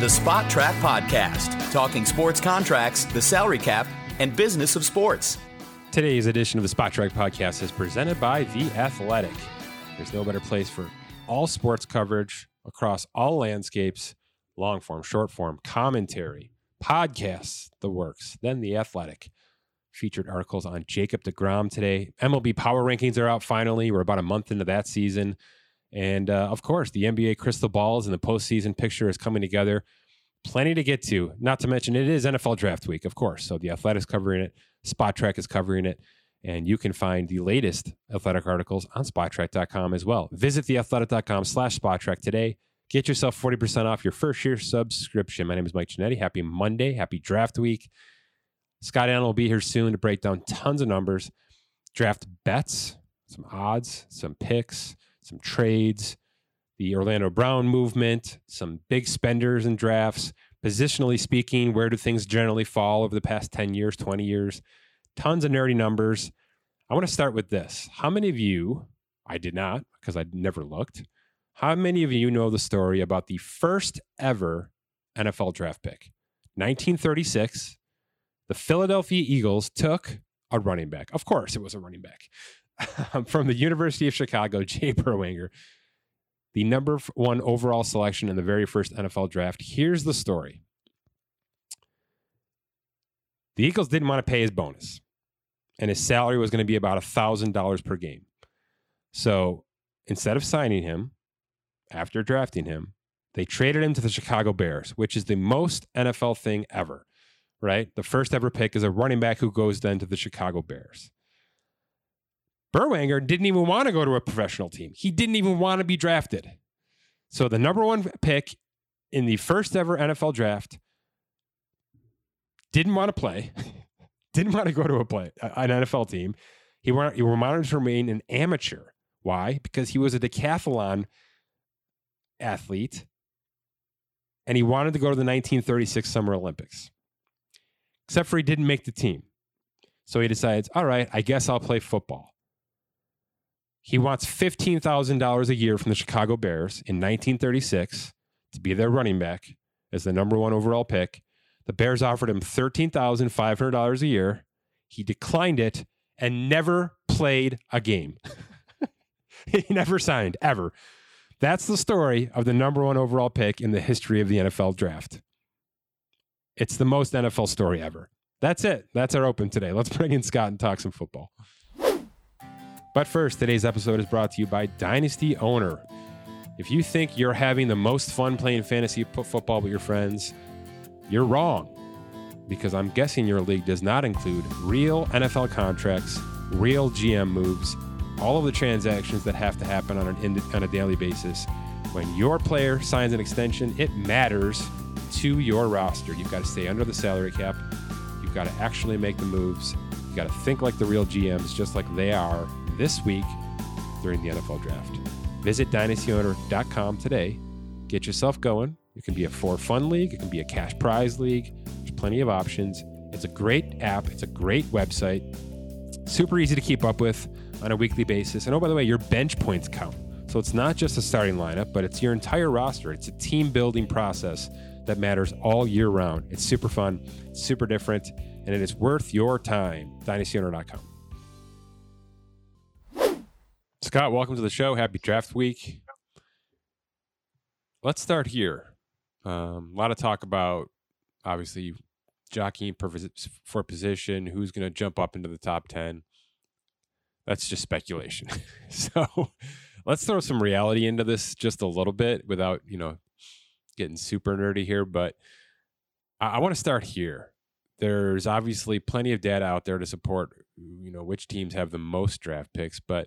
The Spot Track Podcast, talking sports contracts, the salary cap, and business of sports. Today's edition of the Spot Track Podcast is presented by The Athletic. There's no better place for all sports coverage across all landscapes, long form, short form, commentary, podcasts, the works, then The Athletic. Featured articles on Jacob DeGrom today. MLB Power Rankings are out finally. We're about a month into that season. And of course, the NBA crystal balls and the postseason picture is coming together. Plenty to get to. Not to mention, it is NFL Draft Week, of course. So The Athletic's covering it. Spot Track is covering it. And you can find the latest Athletic articles on SpotTrack.com as well. Visit theathletic.com/SpotTrack today. Get yourself 40% off your first year subscription. My name is Mike Giannetti. Happy Monday. Happy Draft Week. Scott Allen will be here soon to break down tons of numbers, draft bets, some odds, some picks, some trades, the Orlando Brown movement, some big spenders in drafts, positionally speaking, where do things generally fall over the past 10 years, 20 years, tons of nerdy numbers. I want to start with this. How many of you, I did not because I never looked, how many of you know the story about the first ever NFL draft pick? 1936. The Philadelphia Eagles took a running back. Of course, it was a running back from the University of Chicago, Jay Berwanger, the number one overall selection in the very first NFL draft. Here's the story. The Eagles didn't want to pay his bonus, and his salary was going to be about $1,000 per game. So instead of signing him, after drafting him, they traded him to the Chicago Bears, which is the most NFL thing ever. Right? The first ever pick is a running back who goes then to the Chicago Bears. Berwanger didn't even want to go to a professional team. He didn't even want to be drafted. So the number one pick in the first ever NFL draft didn't want to play, didn't want to go to an NFL team. He wanted to remain an amateur. Why? Because he was a decathlon athlete and he wanted to go to the 1936 Summer Olympics. Except for he didn't make the team. So he decides, all right, I guess I'll play football. He wants $15,000 a year from the Chicago Bears in 1936 to be their running back as the number one overall pick. The Bears offered him $13,500 a year. He declined it and never played a game. He never signed, ever. That's the story of the number one overall pick in the history of the NFL draft. It's the most NFL story ever. That's it. That's our open today. Let's bring in Scott and talk some football. But first, today's episode is brought to you by Dynasty Owner. If you think you're having the most fun playing fantasy football with your friends, you're wrong. Because I'm guessing your league does not include real NFL contracts, real GM moves, all of the transactions that have to happen on a daily basis. When your player signs an extension, it matters to your roster. You've got to stay under the salary cap. You've got to actually make the moves. You've got to think like the real GMs, just like they are this week during the NFL draft. Visit DynastyOwner.com today. Get yourself going. It can be a for-fun league. It can be a cash prize league. There's plenty of options. It's a great app. It's a great website. Super easy to keep up with on a weekly basis. And oh, by the way, your bench points count. So it's not just a starting lineup, but it's your entire roster. It's a team-building process that matters all year round. It's super fun, super different, and it is worth your time. DynastyOwner.com. Scott, welcome to the show. Happy draft week. Let's start here. A lot of talk about, obviously, jockeying for position, who's going to jump up into the top 10. That's just speculation. So let's throw some reality into this just a little bit without, getting super nerdy here, but I want to start here. There's obviously plenty of data out there to support, which teams have the most draft picks, but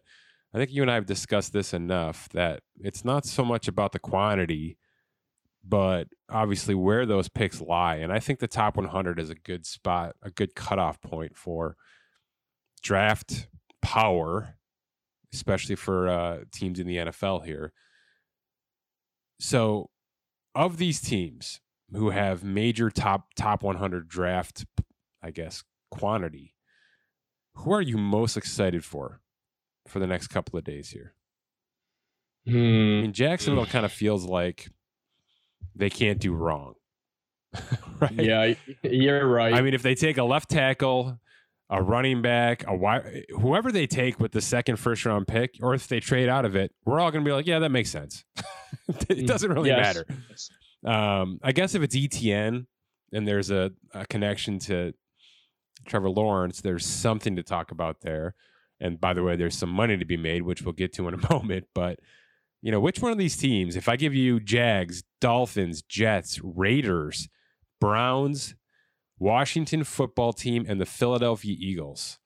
I think you and I have discussed this enough that it's not so much about the quantity, but obviously where those picks lie. And I think the top 100 is a good spot, a good cutoff point for draft power, especially for teams in the NFL here. So, of these teams who have major top 100 draft, I guess, quantity, who are you most excited for the next couple of days here? I mean, Jacksonville kind of feels like they can't do wrong. right? Yeah, you're right. I mean, if they take a left tackle, a running back, a wide, whoever they take with the second first round pick, or if they trade out of it, we're all going to be like, yeah, that makes sense. It doesn't really matter. I guess if it's ETN and there's a connection to Trevor Lawrence, there's something to talk about there. And by the way, there's some money to be made, which we'll get to in a moment. But, you know, which one of these teams, if I give you Jags, Dolphins, Jets, Raiders, Browns, Washington football team, and the Philadelphia Eagles,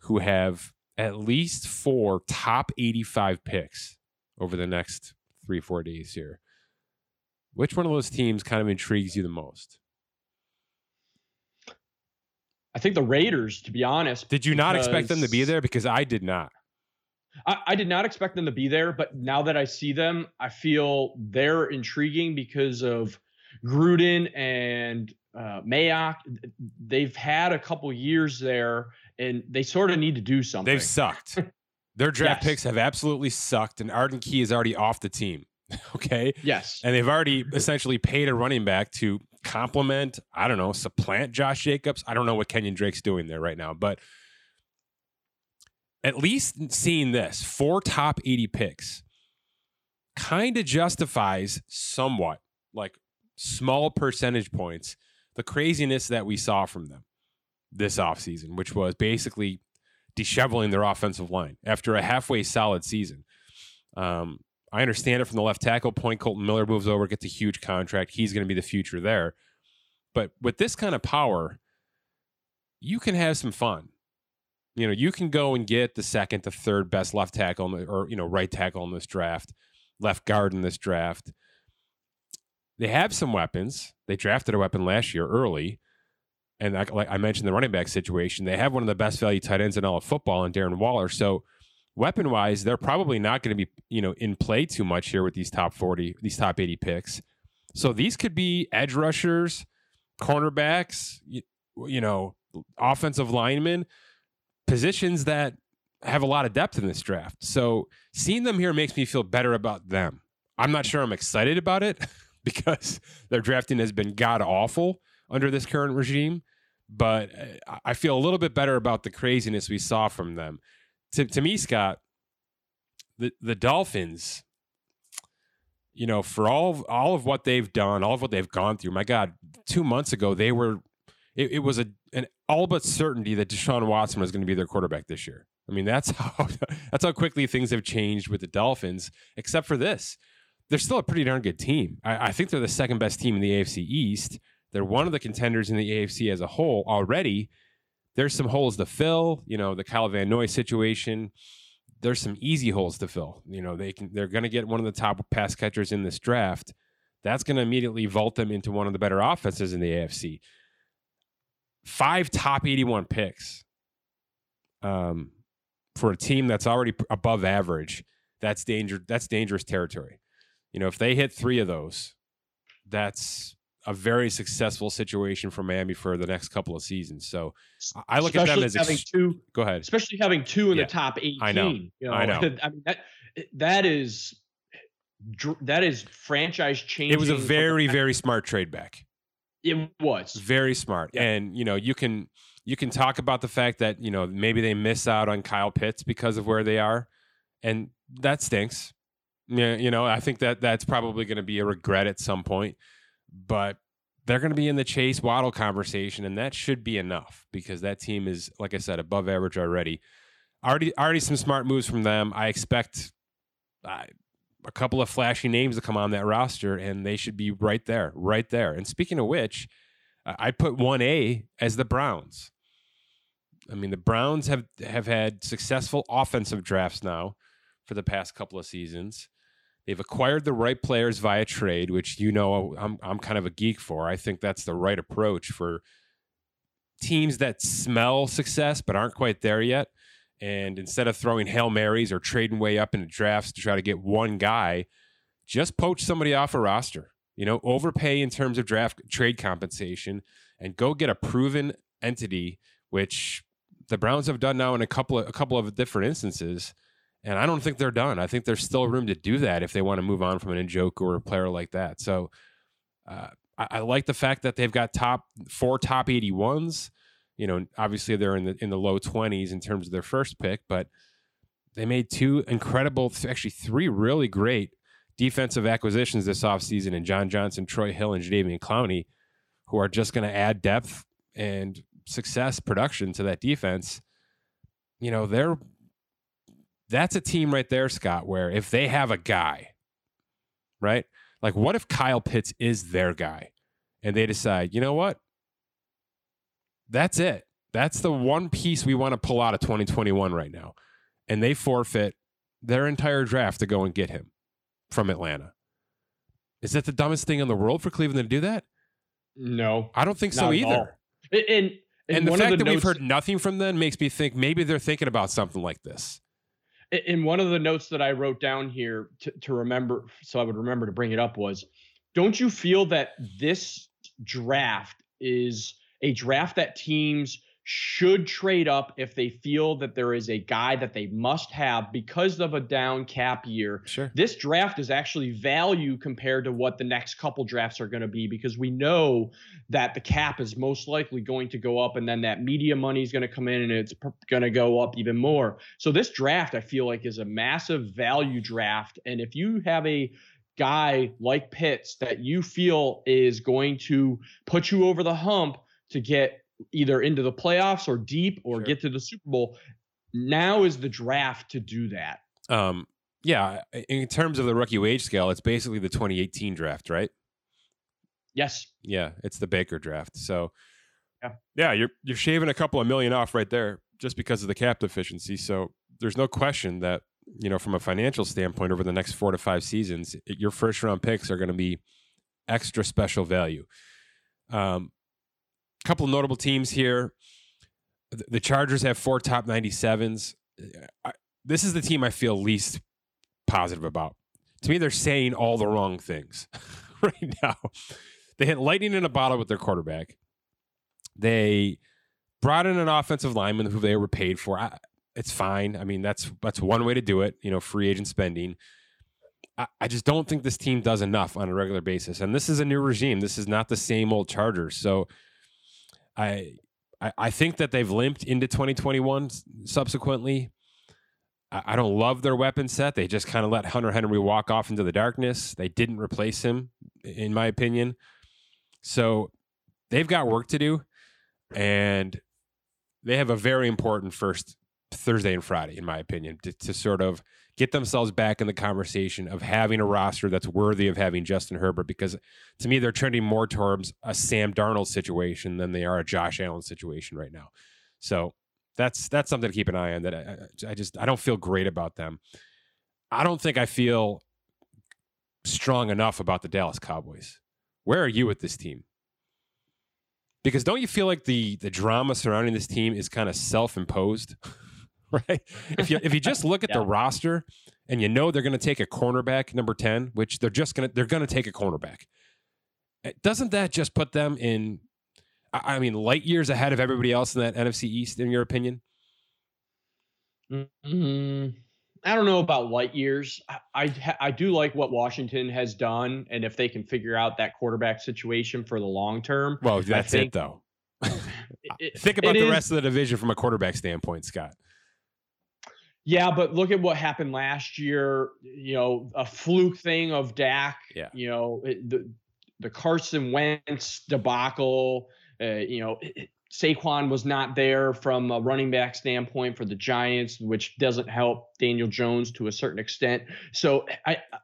who have at least four top 85 picks over the next 3-4 days here, which one of those teams kind of intrigues you the most? I think the Raiders, to be honest. Did you not expect them to be there? Because I did not. I did not expect them to be there, but now that I see them, I feel they're intriguing because of Gruden and Mayock. They've had a couple years there, and they sort of need to do something. They've sucked. Their draft picks have absolutely sucked, and Arden Key is already off the team. Okay? Yes. And they've already essentially paid a running back to complement, I don't know, supplant Josh Jacobs. I don't know what Kenyon Drake's doing there right now, but at least seeing this, four top 80 picks kind of justifies somewhat, like small percentage points, the craziness that we saw from them this offseason, which was basically disheveling their offensive line after a halfway solid season. I understand it from the left tackle point. Colton Miller moves over, gets a huge contract. He's going to be the future there. But with this kind of power, you can have some fun. You know, you can go and get the second, the third best left tackle or, you know, right tackle in this draft, left guard in this draft. They have some weapons. They drafted a weapon last year early. And like I mentioned, the running back situation, they have one of the best value tight ends in all of football in Darren Waller. So weapon-wise, they're probably not going to be, you know, in play too much here with these top 40, these top 80 picks. So these could be edge rushers, cornerbacks, you know, offensive linemen, positions that have a lot of depth in this draft. So seeing them here makes me feel better about them. I'm not sure I'm excited about it because their drafting has been god-awful under this current regime, but I feel a little bit better about the craziness we saw from them. To me, Scott, the Dolphins, you know, for all of what they've done, all of what they've gone through, my God, 2 months ago, they were, it was an all but certainty that Deshaun Watson was going to be their quarterback this year. I mean, that's how quickly things have changed with the Dolphins, except for this. They're still a pretty darn good team. I think they're the second best team in the AFC East. They're one of the contenders in the AFC as a whole already. There's some holes to fill, you know, the Kyle Van Noy situation. There's some easy holes to fill. You know, they're going to get one of the top pass catchers in this draft. That's going to immediately vault them into one of the better offenses in the AFC. 5 top 81 picks for a team that's already above average. That's danger. That's dangerous territory. You know, if they hit 3 of those, that's a very successful situation for Miami for the next couple of seasons. So I look especially at them as having two. Go ahead. Especially having 2 in the top 18. I know. You know? I know. I mean, that is franchise changing. It was a very, very smart trade back. It was very smart. Yeah. And, you know, you can talk about the fact that, you know, maybe they miss out on Kyle Pitts because of where they are. And that stinks. Yeah. You know, I think that's probably going to be a regret at some point. But they're going to be in the Chase Waddle conversation, and that should be enough because that team is, like I said, above average already. Already some smart moves from them. I expect a couple of flashy names to come on that roster, and they should be right there. And speaking of which, I put 1A as the Browns. I mean, the Browns have had successful offensive drafts now for the past couple of seasons. They've acquired the right players via trade, which, you know, I'm kind of a geek for. I think that's the right approach for teams that smell success but aren't quite there yet. And instead of throwing Hail Marys or trading way up into drafts to try to get one guy, just poach somebody off a roster. You know, overpay in terms of draft trade compensation and go get a proven entity, which the Browns have done now in a couple of different instances. And I don't think they're done. I think there's still room to do that if they want to move on from an Njoku or a player like that. So I like the fact that they've got four top 81s. You know, obviously they're in the low 20s in terms of their first pick, but they made three really great defensive acquisitions this offseason in John Johnson, Troy Hill, and Jadeveon Clowney, who are just going to add depth and production to that defense. You know, that's a team right there, Scott, where if they have a guy, right? Like, what if Kyle Pitts is their guy and they decide, you know what? That's it. That's the one piece we want to pull out of 2021 right now. And they forfeit their entire draft to go and get him from Atlanta. Is that the dumbest thing in the world for Cleveland to do that? No, I don't think so either. And the fact that we've heard nothing from them makes me think maybe they're thinking about something like this. In one of the notes that I wrote down here to remember, so I would remember to bring it up, was, don't you feel that this draft is a draft that teams should trade up if they feel that there is a guy that they must have because of a down cap year? Sure. This draft is actually value compared to what the next couple drafts are going to be, because we know that the cap is most likely going to go up, and then that media money is going to come in and it's going to go up even more. So this draft, I feel like, is a massive value draft. And if you have a guy like Pitts that you feel is going to put you over the hump to get either into the playoffs or deep or get to the Super Bowl, now is the draft to do that. Yeah. In terms of the rookie wage scale, it's basically the 2018 draft, right? Yes. Yeah. It's the Baker draft. So yeah, you're shaving a couple of million off right there just because of the cap deficiency. So there's no question that, you know, from a financial standpoint, over the next 4 to 5 seasons, your first round picks are going to be extra special value. Couple of notable teams here. The Chargers have 4 top 97s. This is the team I feel least positive about. To me, they're saying all the wrong things right now. They hit lightning in a bottle with their quarterback. They brought in an offensive lineman who they were paid for. It's fine. I mean, that's one way to do it, you know, free agent spending. I just don't think this team does enough on a regular basis. And this is a new regime. This is not the same old Chargers. So I think that they've limped into 2021 subsequently. I don't love their weapon set. They just kind of let Hunter Henry walk off into the darkness. They didn't replace him, in my opinion. So they've got work to do, and they have a very important first Thursday and Friday, in my opinion, to sort of get themselves back in the conversation of having a roster that's worthy of having Justin Herbert, because to me, they're trending more towards a Sam Darnold situation than they are a Josh Allen situation right now. So that's something to keep an eye on, that I don't feel great about them. I don't think I feel strong enough about the Dallas Cowboys. Where are you with this team? Because don't you feel like the drama surrounding this team is kind of self-imposed? Right. If you just look at the roster, and you know they're going to take a cornerback, number 10, which they're going to take a cornerback. Doesn't that just put them in, I mean, light years ahead of everybody else in that NFC East, in your opinion? Mm-hmm. I don't know about light years. I do like what Washington has done, and if they can figure out that quarterback situation for the long term. Well, that's it though. Think about the rest of the division from a quarterback standpoint, Scott. Yeah, but look at what happened last year. You know, a fluke thing of Dak. Yeah. You know, the Carson Wentz debacle. You know, Saquon was not there from a running back standpoint for the Giants, which doesn't help Daniel Jones to a certain extent. So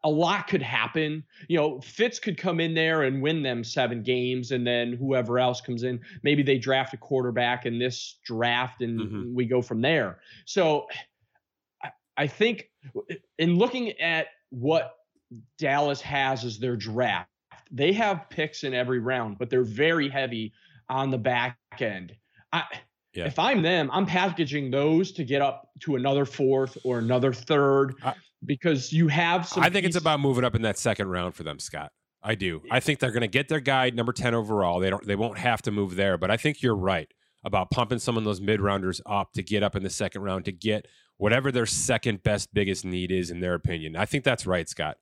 a lot could happen. You know, Fitz could come in there and win them 7 games, and then whoever else comes in, maybe they draft a quarterback in this draft, and we go from there. So I think in looking at what Dallas has as their draft, they have picks in every round, but they're very heavy on the back end. If I'm them, I'm packaging those to get up to another 4th or another 3rd, because you have some. I think it's about moving up in that 2nd round for them, Scott. I do. I think they're going to get their guy, number 10 overall. They won't have to move there, but I think you're right about pumping some of those mid-rounders up to get up in the 2nd round to get whatever their 2nd best, biggest need is, in their opinion. I think that's right, Scott.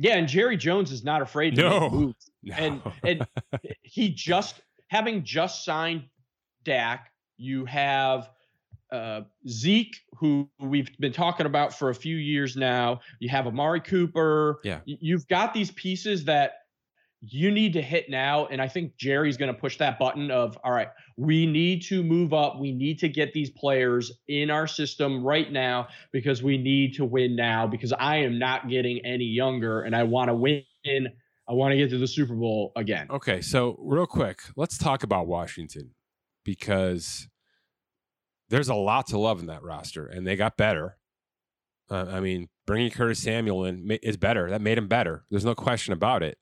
Yeah, and Jerry Jones is not afraid to make moves. No. And he having signed Dak, you have Zeke, who we've been talking about for a few years now. You have Amari Cooper. Yeah. You've got these pieces that you need to hit now. And I think Jerry's going to push that button of, all right, we need to move up. We need to get these players in our system right now because we need to win now, because I am not getting any younger and I want to win. I want to get to the Super Bowl again. Okay. So real quick, let's talk about Washington, because there's a lot to love in that roster and they got better. I mean, bringing Curtis Samuel in is better. That made him better. There's no question about it.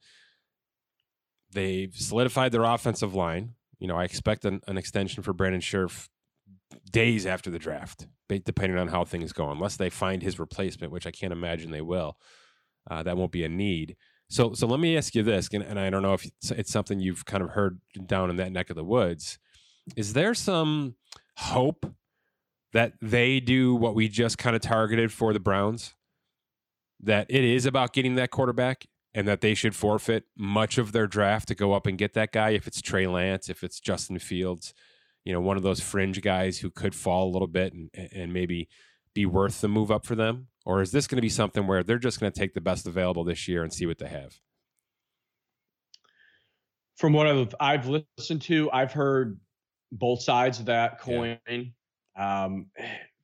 They've solidified their offensive line. You know, I expect an extension for Brandon Scherff days after the draft, depending on how things go, unless they find his replacement, which I can't imagine they will. That won't be a need. So let me ask you this, and I don't know if it's something you've kind of heard down in that neck of the woods. Is there some hope that they do what we just kind of targeted for the Browns? That it is about getting that quarterback? And that they should forfeit much of their draft to go up and get that guy, if it's Trey Lance, if it's Justin Fields, you know, one of those fringe guys who could fall a little bit and maybe be worth the move up for them? Or is this going to be something where they're just going to take the best available this year and see what they have? From what I've listened to, I've heard both sides of that coin. Yeah.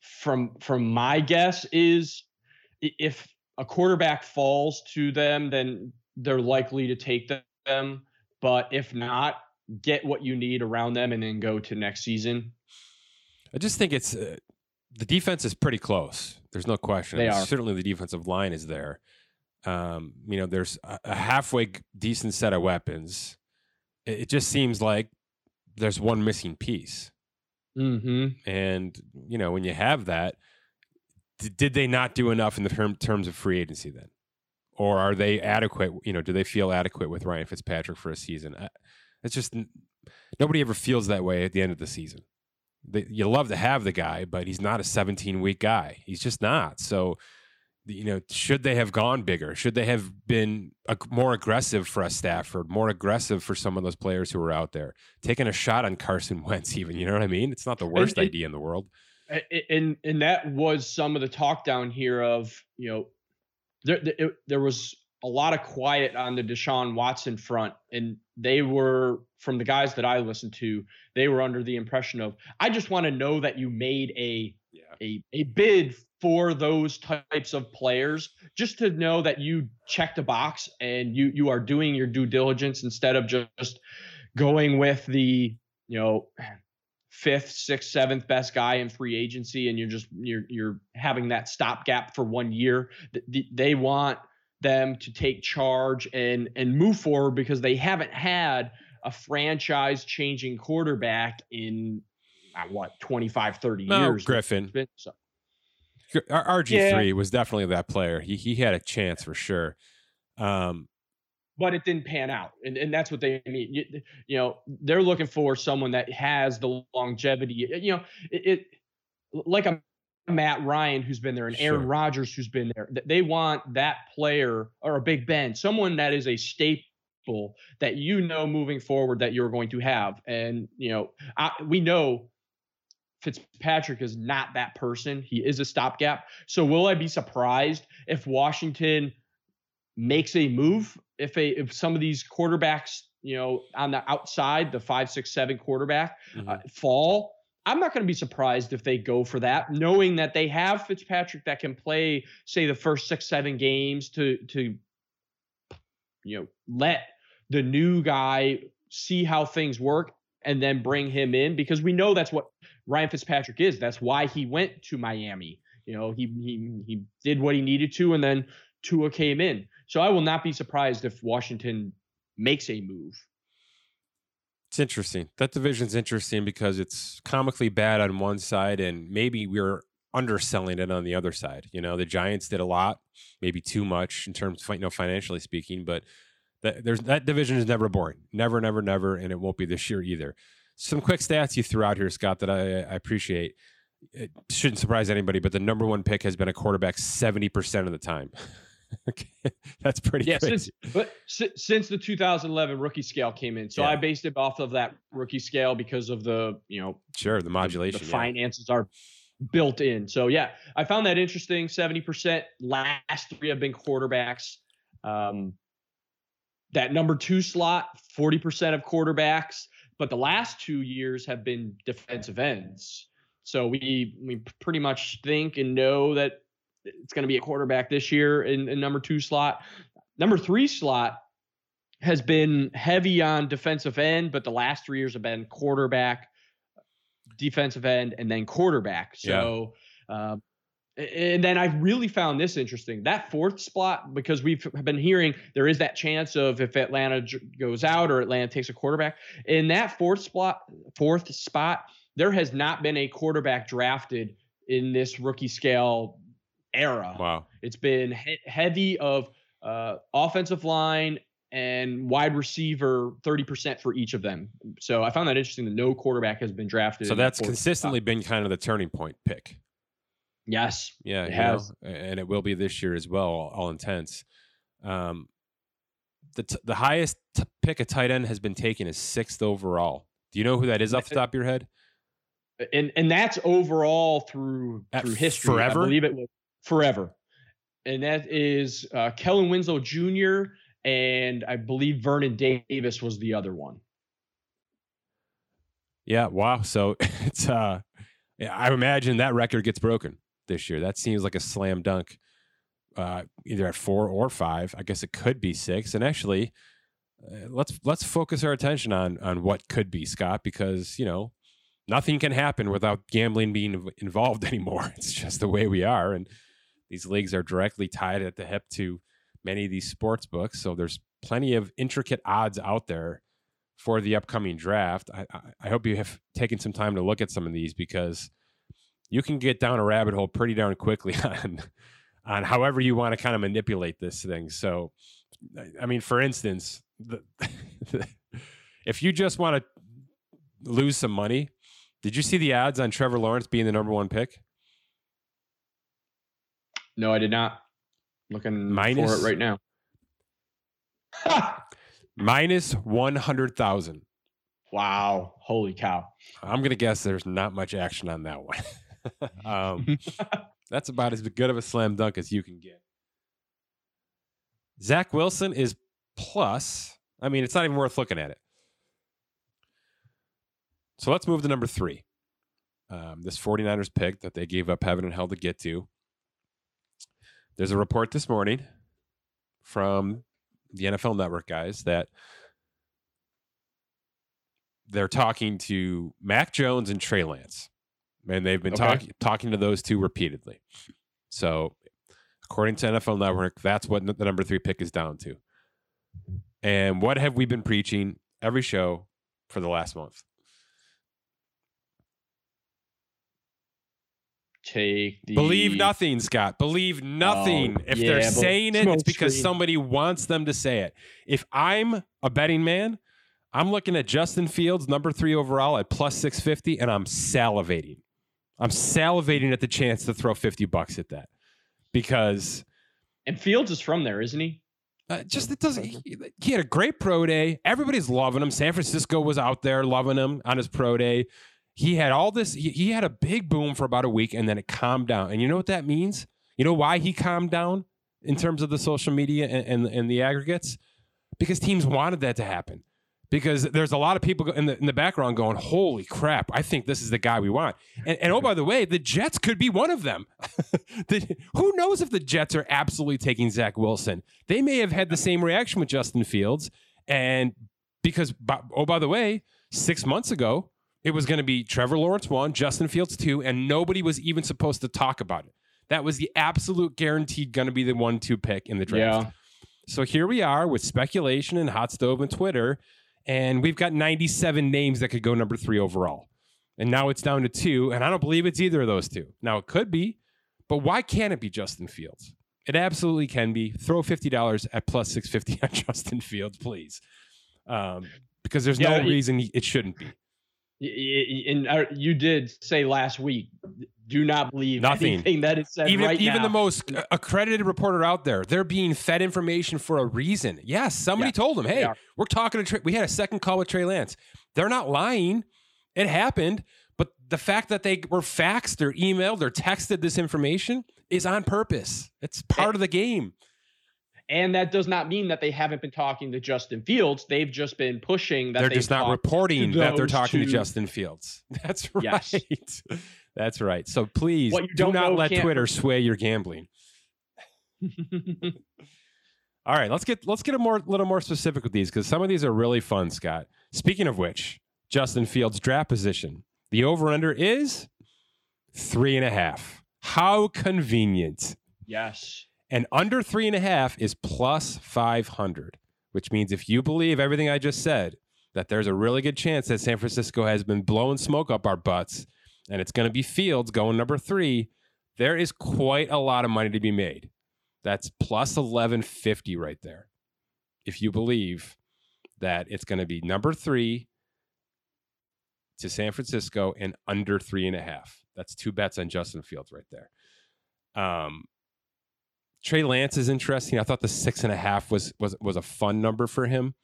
From my guess is if a quarterback falls to them, then they're likely to take them. But if not, get what you need around them and then go to next season. I just think it's the defense is pretty close. There's no question. Certainly the defensive line is there. You know, there's a halfway decent set of weapons. It just seems like there's one missing piece. Mm-hmm. And, you know, when you have that, did they not do enough in the terms of free agency then? Or are they adequate? You know, do they feel adequate with Ryan Fitzpatrick for a season? It's just nobody ever feels that way at the end of the season. You love to have the guy, but he's not a 17-week guy. He's just not. So, you know, should they have gone bigger? Should they have been more aggressive for a Stafford, more aggressive for some of those players who were out there? Taking a shot on Carson Wentz even, you know what I mean? It's not the worst idea in the world. And that was some of the talk down here of, you know, there was a lot of quiet on the Deshaun Watson front. And they were, from the guys that I listened to, they were under the impression of, I just want to know that you made a bid for those types of players, just to know that you checked a box and you are doing your due diligence, instead of just going with the, you know, 5th, 6th, 7th best guy in free agency, and you're having that stopgap for 1 year. They want them to take charge and move forward, because they haven't had a franchise changing quarterback in 25-30 years. Griffin, RG3 was definitely that player. He had a chance for sure. But it didn't pan out. And that's what they mean. You know, they're looking for someone that has the longevity, you know, like a Matt Ryan, who's been there, and Aaron Rodgers, who's been there. They want that player, or a Big Ben, someone that is a staple that, you know, moving forward that you're going to have. And, you know, we know Fitzpatrick is not that person. He is a stopgap. So will I be surprised if Washington makes a move? If some of these quarterbacks, you know, on the outside, the 5, 6, 7 quarterback fall, I'm not going to be surprised if they go for that, knowing that they have Fitzpatrick that can play, say, the first 6, 7 games to you know, let the new guy see how things work and then bring him in, because we know that's what Ryan Fitzpatrick is. That's why he went to Miami. You know, he did what he needed to, and then Tua came in. So I will not be surprised if Washington makes a move. It's interesting. That division's interesting because it's comically bad on one side, and maybe we're underselling it on the other side. You know, the Giants did a lot, maybe too much in terms of, you know, financially speaking, but that division is never boring. Never, never, never, and it won't be this year either. Some quick stats you threw out here, Scott, that I appreciate. It shouldn't surprise anybody, but the number one pick has been a quarterback 70% of the time. That's pretty crazy. Since the 2011 rookie scale came in. So I based it off of that rookie scale because of the, the modulation. The finances are built in. So, I found that interesting. 70% last three have been quarterbacks. That number two slot, 40% of quarterbacks. But the last 2 years have been defensive ends. So we pretty much think and know that it's going to be a quarterback this year in number two slot. Number three slot has been heavy on defensive end, but the last 3 years have been quarterback, defensive end, and then quarterback. So, and then I really found this interesting, that fourth spot, because we've been hearing there is that chance of if Atlanta goes out or Atlanta takes a quarterback in that fourth spot, there has not been a quarterback drafted in this rookie scale era. Wow. It's been heavy of offensive line and wide receiver, 30% for each of them. So I found that interesting that no quarterback has been drafted. So that's consistently been kind of the turning point pick. Yes. Yeah. It has. And it will be this year as well, all intents. The highest pick a tight end has been taken is sixth overall. Do you know who that is off the top of your head? And that's overall through history. Forever? I believe it was forever. And that is Kellen Winslow Jr. and I believe Vernon Davis was the other one. Yeah, wow. So it's I imagine that record gets broken this year. That seems like a slam dunk either at 4 or 5. I guess it could be 6. And actually, let's focus our attention on what could be, Scott, because, nothing can happen without gambling being involved anymore. It's just the way we are. And these leagues are directly tied at the hip to many of these sports books. So there's plenty of intricate odds out there for the upcoming draft. I hope you have taken some time to look at some of these because you can get down a rabbit hole pretty darn quickly on however you want to kind of manipulate this thing. So, I mean, for instance, if you just want to lose some money, did you see the odds on Trevor Lawrence being the number 1 pick? No, I did not. Looking minus, for it right now. Minus 100,000. Wow. Holy cow. I'm going to guess there's not much action on that one. That's about as good of a slam dunk as you can get. Zach Wilson is plus. I mean, it's not even worth looking at it. So let's move to number 3. This 49ers pick that they gave up heaven and hell to get to. There's a report this morning from the NFL Network guys that they're talking to Mac Jones and Trey Lance. And they've been talking to those two repeatedly. So according to NFL Network, that's what the number 3 pick is down to. And what have we been preaching every show for the last month? Believe nothing, Scott. Believe nothing. If they're saying it, it's because somebody wants them to say it. If I'm a betting man, I'm looking at Justin Fields, number 3 overall at plus 650, and I'm salivating. I'm salivating at the chance to throw $50 at that because. And Fields is from there, isn't he? He had a great pro day. Everybody's loving him. San Francisco was out there loving him on his pro day. He had all this. He had a big boom for about a week, and then it calmed down. And you know what that means? You know why he calmed down in terms of the social media and the aggregates? Because teams wanted that to happen. Because there's a lot of people in the background going, holy crap, I think this is the guy we want. And oh, by the way, the Jets could be one of them. Who knows if the Jets are absolutely taking Zach Wilson? They may have had the same reaction with Justin Fields. And because, oh, by the way, 6 months ago, it was going to be Trevor Lawrence 1, Justin Fields 2, and nobody was even supposed to talk about it. That was the absolute guaranteed going to be the 1-2 pick in the draft. Yeah. So here we are with speculation and Hot Stove and Twitter, and we've got 97 names that could go number 3 overall. And now it's down to 2, and I don't believe it's either of those 2. Now it could be, but why can't it be Justin Fields? It absolutely can be. Throw $50 at plus 650 on Justin Fields, please. Because there's no reason it shouldn't be. And you did say last week, do not believe anything that is said even, right even now. Even the most accredited reporter out there, they're being fed information for a reason. Yes, somebody told them, hey, we're talking to Trey. We had a second call with Trey Lance. They're not lying. It happened. But the fact that they were faxed or emailed or texted this information is on purpose. It's part of the game. And that does not mean that they haven't been talking to Justin Fields. They've just been pushing that. They're just not reporting that they're talking to Justin Fields. That's right. Yes. That's right. So please do not let Twitter sway your gambling. All right, let's get a little more specific with these, because some of these are really fun, Scott. Speaking of which, Justin Fields draft position. The over-under is 3.5. How convenient. Yes. And under 3.5 is plus 500, which means if you believe everything I just said, that there's a really good chance that San Francisco has been blowing smoke up our butts and it's going to be Fields going number 3, there is quite a lot of money to be made. That's plus 1150 right there. If you believe that it's going to be number 3 to San Francisco and under 3.5, that's 2 bets on Justin Fields right there. Trey Lance is interesting. I thought the 6.5 was a fun number for him,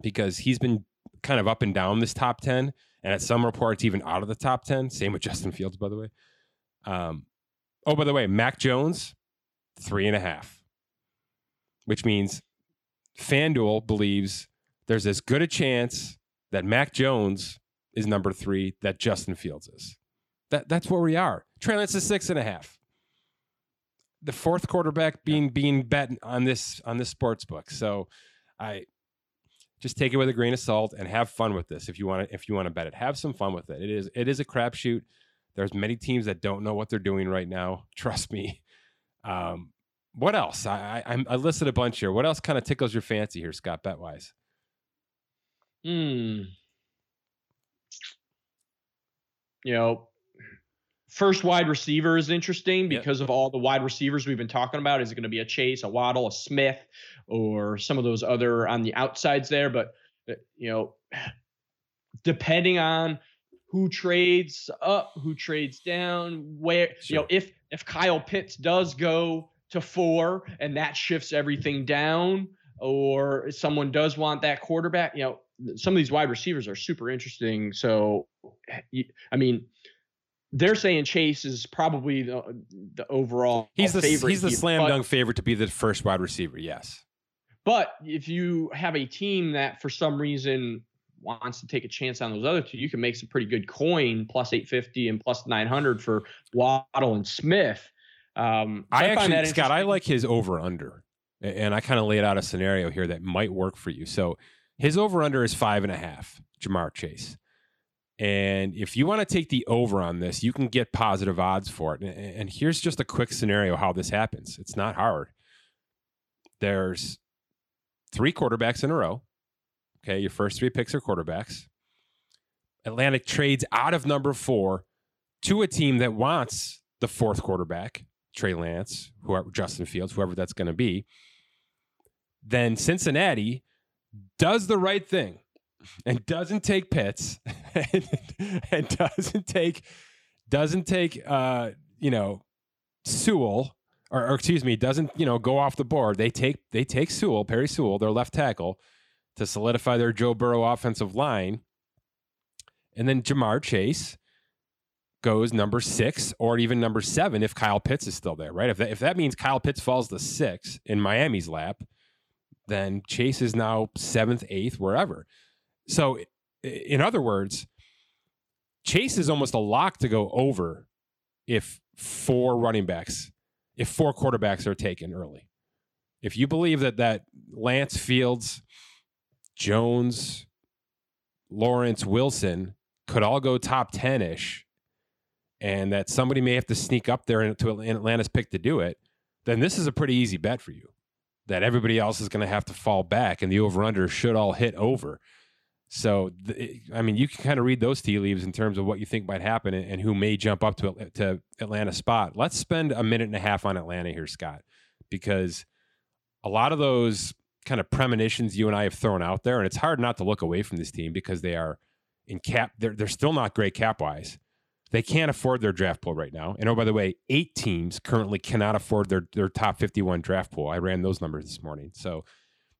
because he's been kind of up and down this top 10, and at some reports even out of the top 10. Same with Justin Fields, by the way. By the way, Mac Jones, 3.5, which means FanDuel believes there's as good a chance that Mac Jones is number 3 that Justin Fields is. That's where we are. Trey Lance is 6.5. The fourth quarterback being bet on this sports book. So I just take it with a grain of salt and have fun with this. If you want to bet it, have some fun with it. It is a crapshoot. There's many teams that don't know what they're doing right now. Trust me. What else? I listed a bunch here. What else kind of tickles your fancy here, Scott, bet wise? You know, first wide receiver is interesting because of all the wide receivers we've been talking about. Is it going to be a Chase, a Waddle, a Smith, or some of those other on the outsides there? But, you know, depending on who trades up, who trades down, where, you know, if Kyle Pitts does go to 4 and that shifts everything down, or someone does want that quarterback, you know, some of these wide receivers are super interesting. So, I mean, they're saying Chase is probably the overall favorite. He's the slam dunk favorite to be the first wide receiver, yes. But if you have a team that for some reason wants to take a chance on those other two, you can make some pretty good coin, plus 850 and plus 900 for Waddle and Smith. Scott, I like his over-under. And I kind of laid out a scenario here that might work for you. So his over-under is 5.5, Jamar Chase. And if you want to take the over on this, you can get positive odds for it. And here's just a quick scenario how this happens. It's not hard. There's 3 quarterbacks in a row. Okay, your first 3 picks are quarterbacks. Atlanta trades out of number 4 to a team that wants the fourth quarterback, Trey Lance, whoever, Justin Fields, whoever that's going to be. Then Cincinnati does the right thing and doesn't take Pitts and doesn't take Sewell doesn't go off the board. They take Sewell, Perry Sewell, their left tackle, to solidify their Joe Burrow offensive line. And then Jamar Chase goes number 6 or even number 7 if Kyle Pitts is still there, right? If that means Kyle Pitts falls to 6 in Miami's lap, then Chase is now 7th, 8th, wherever. So, in other words, Chase is almost a lock to go over if 4 quarterbacks are taken early. If you believe that Lance, Fields, Jones, Lawrence, Wilson could all go top 10-ish, and that somebody may have to sneak up there to Atlanta's pick to do it, then this is a pretty easy bet for you that everybody else is going to have to fall back, and the over-under should all hit over. So, you can kind of read those tea leaves in terms of what you think might happen and who may jump up to Atlanta's spot. Let's spend a minute and a half on Atlanta here, Scott, because a lot of those kind of premonitions you and I have thrown out there, and it's hard not to look away from this team because they are in cap. They're still not great cap-wise. They can't afford their draft pool right now. And oh, by the way, 8 teams currently cannot afford their top 51 draft pool. I ran those numbers this morning. So,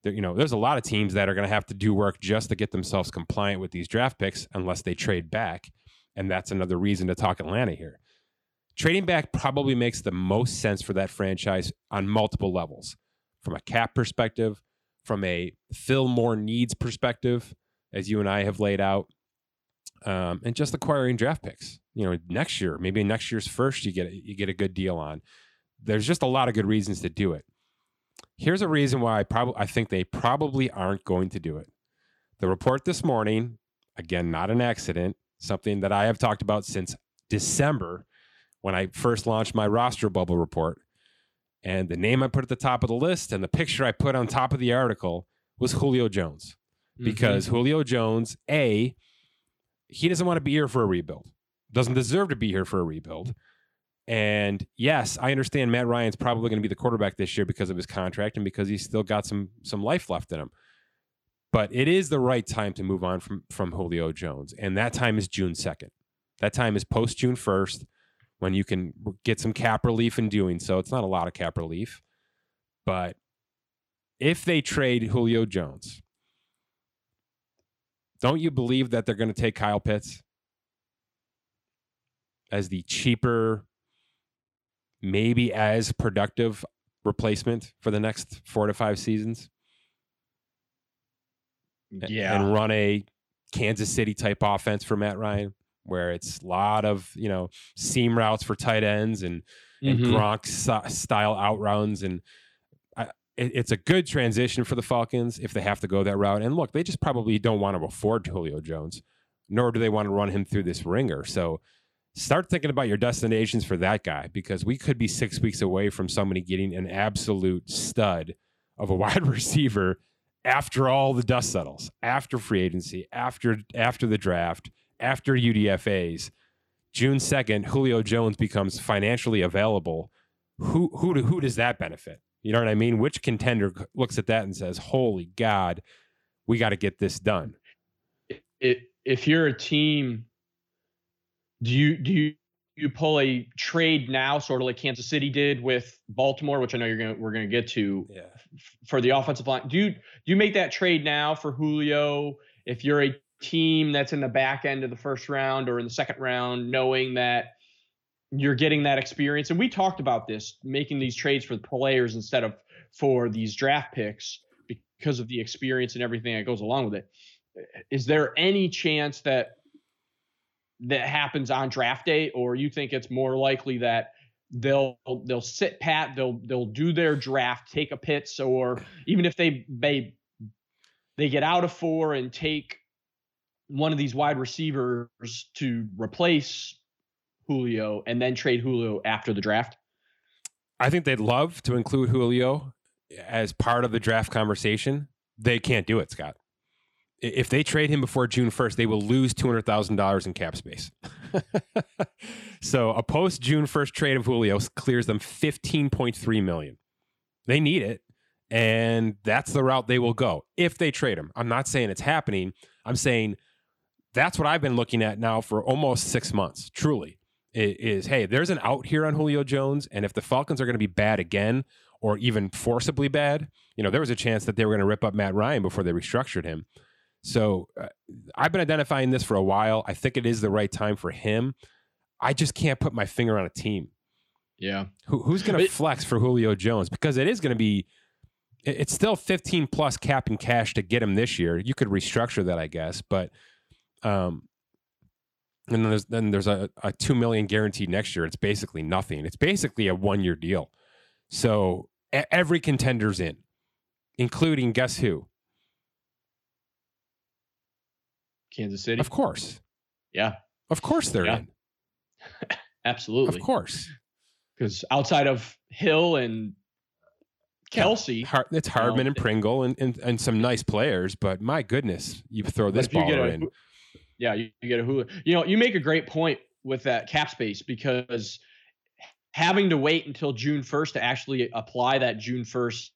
you know, there's a lot of teams that are going to have to do work just to get themselves compliant with these draft picks unless they trade back. And that's another reason to talk Atlanta here. Trading back probably makes the most sense for that franchise on multiple levels. From a cap perspective, from a fill more needs perspective, as you and I have laid out, and just acquiring draft picks. You know, next year, maybe next year's first, you get a good deal on. There's just a lot of good reasons to do it. Here's a reason why I think they probably aren't going to do it. The report this morning, again, not an accident, something that I have talked about since December when I first launched my roster bubble report, and the name I put at the top of the list and the picture I put on top of the article was Julio Jones, because Julio Jones, he doesn't want to be here for a rebuild. Doesn't deserve to be here for a rebuild. And yes, I understand Matt Ryan's probably going to be the quarterback this year because of his contract and because he's still got some life left in him. But it is the right time to move on from Julio Jones. And that time is June 2nd. That time is post June 1st when you can get some cap relief in doing so. It's not a lot of cap relief. But if they trade Julio Jones, don't you believe that they're going to take Kyle Pitts as the cheaper, maybe as productive replacement for the next 4 to 5 seasons? Yeah. And run a Kansas City type offense for Matt Ryan, where it's a lot of, you know, seam routes for tight ends and Gronk style out rounds. And it's a good transition for the Falcons if they have to go that route. And look, they just probably don't want to afford Julio Jones, nor do they want to run him through this ringer. So start thinking about your destinations for that guy, because we could be 6 weeks away from somebody getting an absolute stud of a wide receiver after all the dust settles, after free agency, after the draft, after UDFAs. June 2nd, Julio Jones becomes financially available. Who does that benefit? You know what I mean? Which contender looks at that and says, holy God, we got to get this done? If you're a team, do you pull a trade now, sort of like Kansas City did with Baltimore, which I know we're gonna get to, yeah, for the offensive line? Do you make that trade now for Julio if you're a team that's in the back end of the first round or in the second round, knowing that you're getting that experience? And we talked about this, making these trades for the players instead of for these draft picks because of the experience and everything that goes along with it. Is there any chance that happens on draft day, or you think it's more likely that they'll sit pat, they'll do their draft, take a Pitts, or even if they get out of 4 and take one of these wide receivers to replace Julio and then trade Julio after the draft? I think they'd love to include Julio as part of the draft conversation. They can't do it, Scott. If they trade him before June 1st, they will lose $200,000 in cap space. So a post June 1st trade of Julio clears them $15.3 million. They need it, and that's the route they will go if they trade him. I'm not saying it's happening. I'm saying that's what I've been looking at now for almost 6 months, truly, is, hey, there's an out here on Julio Jones, and if the Falcons are going to be bad again, or even forcibly bad, you know, there was a chance that they were going to rip up Matt Ryan before they restructured him. So I've been identifying this for a while. I think it is the right time for him. I just can't put my finger on a team. Yeah. Who's going to flex for Julio Jones? Because it is going to be, it's still 15 plus cap and cash to get him this year. You could restructure that, I guess. But and then there's a $2 million guaranteed next year. It's basically nothing. It's basically a 1-year deal. So every contender's in, including guess who? Kansas City. Of course. Yeah. Of course they're in. Absolutely. Of course. Because outside of Hill and Kelsey. Yeah. It's Hardman and Pringle and some nice players, but my goodness, you throw this baller in. Yeah, you get a Hula. You know, you make a great point with that cap space, because having to wait until June 1st to actually apply that June 1st,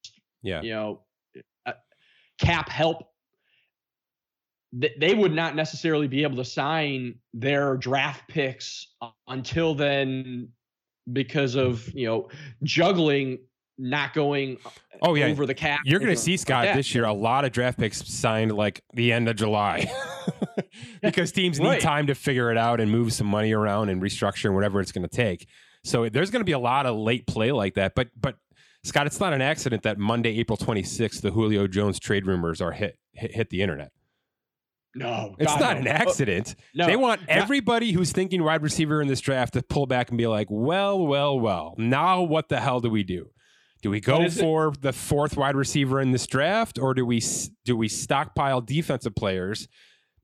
cap help, they would not necessarily be able to sign their draft picks until then because of, you know, juggling, not going over the cap. You're going to see, Scott, like this year, a lot of draft picks signed like the end of July because teams need time to figure it out and move some money around and restructure and whatever it's going to take. So there's going to be a lot of late play like that. But Scott, it's not an accident that Monday, April 26th, the Julio Jones trade rumors are hit the internet. No, it's not an accident. No, they want everybody who's thinking wide receiver in this draft to pull back and be like, well, now what the hell do we do? Do we go for the fourth wide receiver in this draft, or do we stockpile defensive players,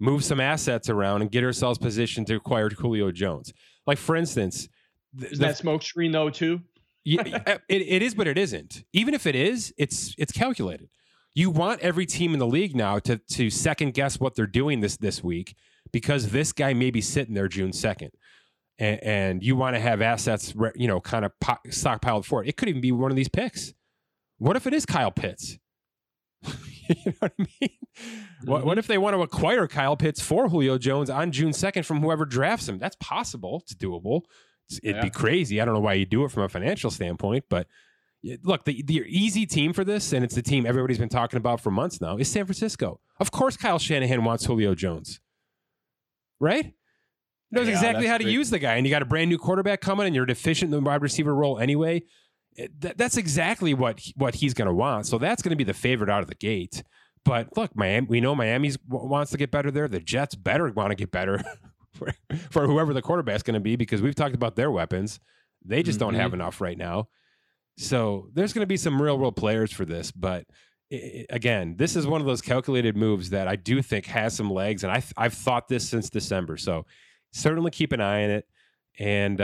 move some assets around, and get ourselves positioned to acquire Julio Jones? Like, for instance, is that smoke screen though too? Yeah, it is, but it isn't. Even if it is, it's calculated. You want every team in the league now to second guess what they're doing this week because this guy may be sitting there June 2nd, and you want to have assets, you know, kind of stockpiled for it. It could even be one of these picks. What if it is Kyle Pitts? You know what I mean? Mm-hmm. What if they want to acquire Kyle Pitts for Julio Jones on June 2nd from whoever drafts him? That's possible. It's doable. It'd be crazy. I don't know why you do it from a financial standpoint, but look, the easy team for this, and it's the team everybody's been talking about for months now, is San Francisco. Of course, Kyle Shanahan wants Julio Jones, right? He knows exactly how to use the guy, and you got a brand new quarterback coming, and you're deficient in the wide receiver role anyway. That's exactly what he's going to want. So that's going to be the favorite out of the gate. But look, Miami, we know Miami wants to get better there. The Jets better want to get better for whoever the quarterback's going to be, because we've talked about their weapons. They just don't have enough right now. So there's going to be some real world players for this. But again, this is one of those calculated moves that I do think has some legs. And I've thought this since December. So certainly keep an eye on it. And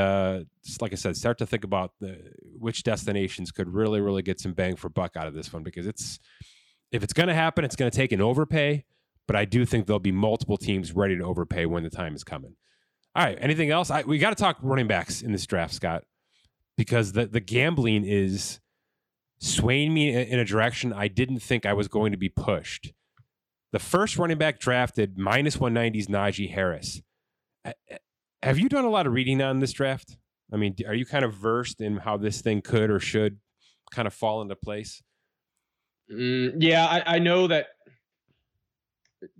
just like I said, start to think about which destinations could really, really get some bang for buck out of this one, because if it's going to happen, it's going to take an overpay. But I do think there'll be multiple teams ready to overpay when the time is coming. All right. Anything else? We got to talk running backs in this draft, Scott, because the gambling is swaying me in a direction I didn't think I was going to be pushed. The first running back drafted, -190's Najee Harris. Have you done a lot of reading on this draft? I mean, are you kind of versed in how this thing could or should kind of fall into place? Yeah, I know that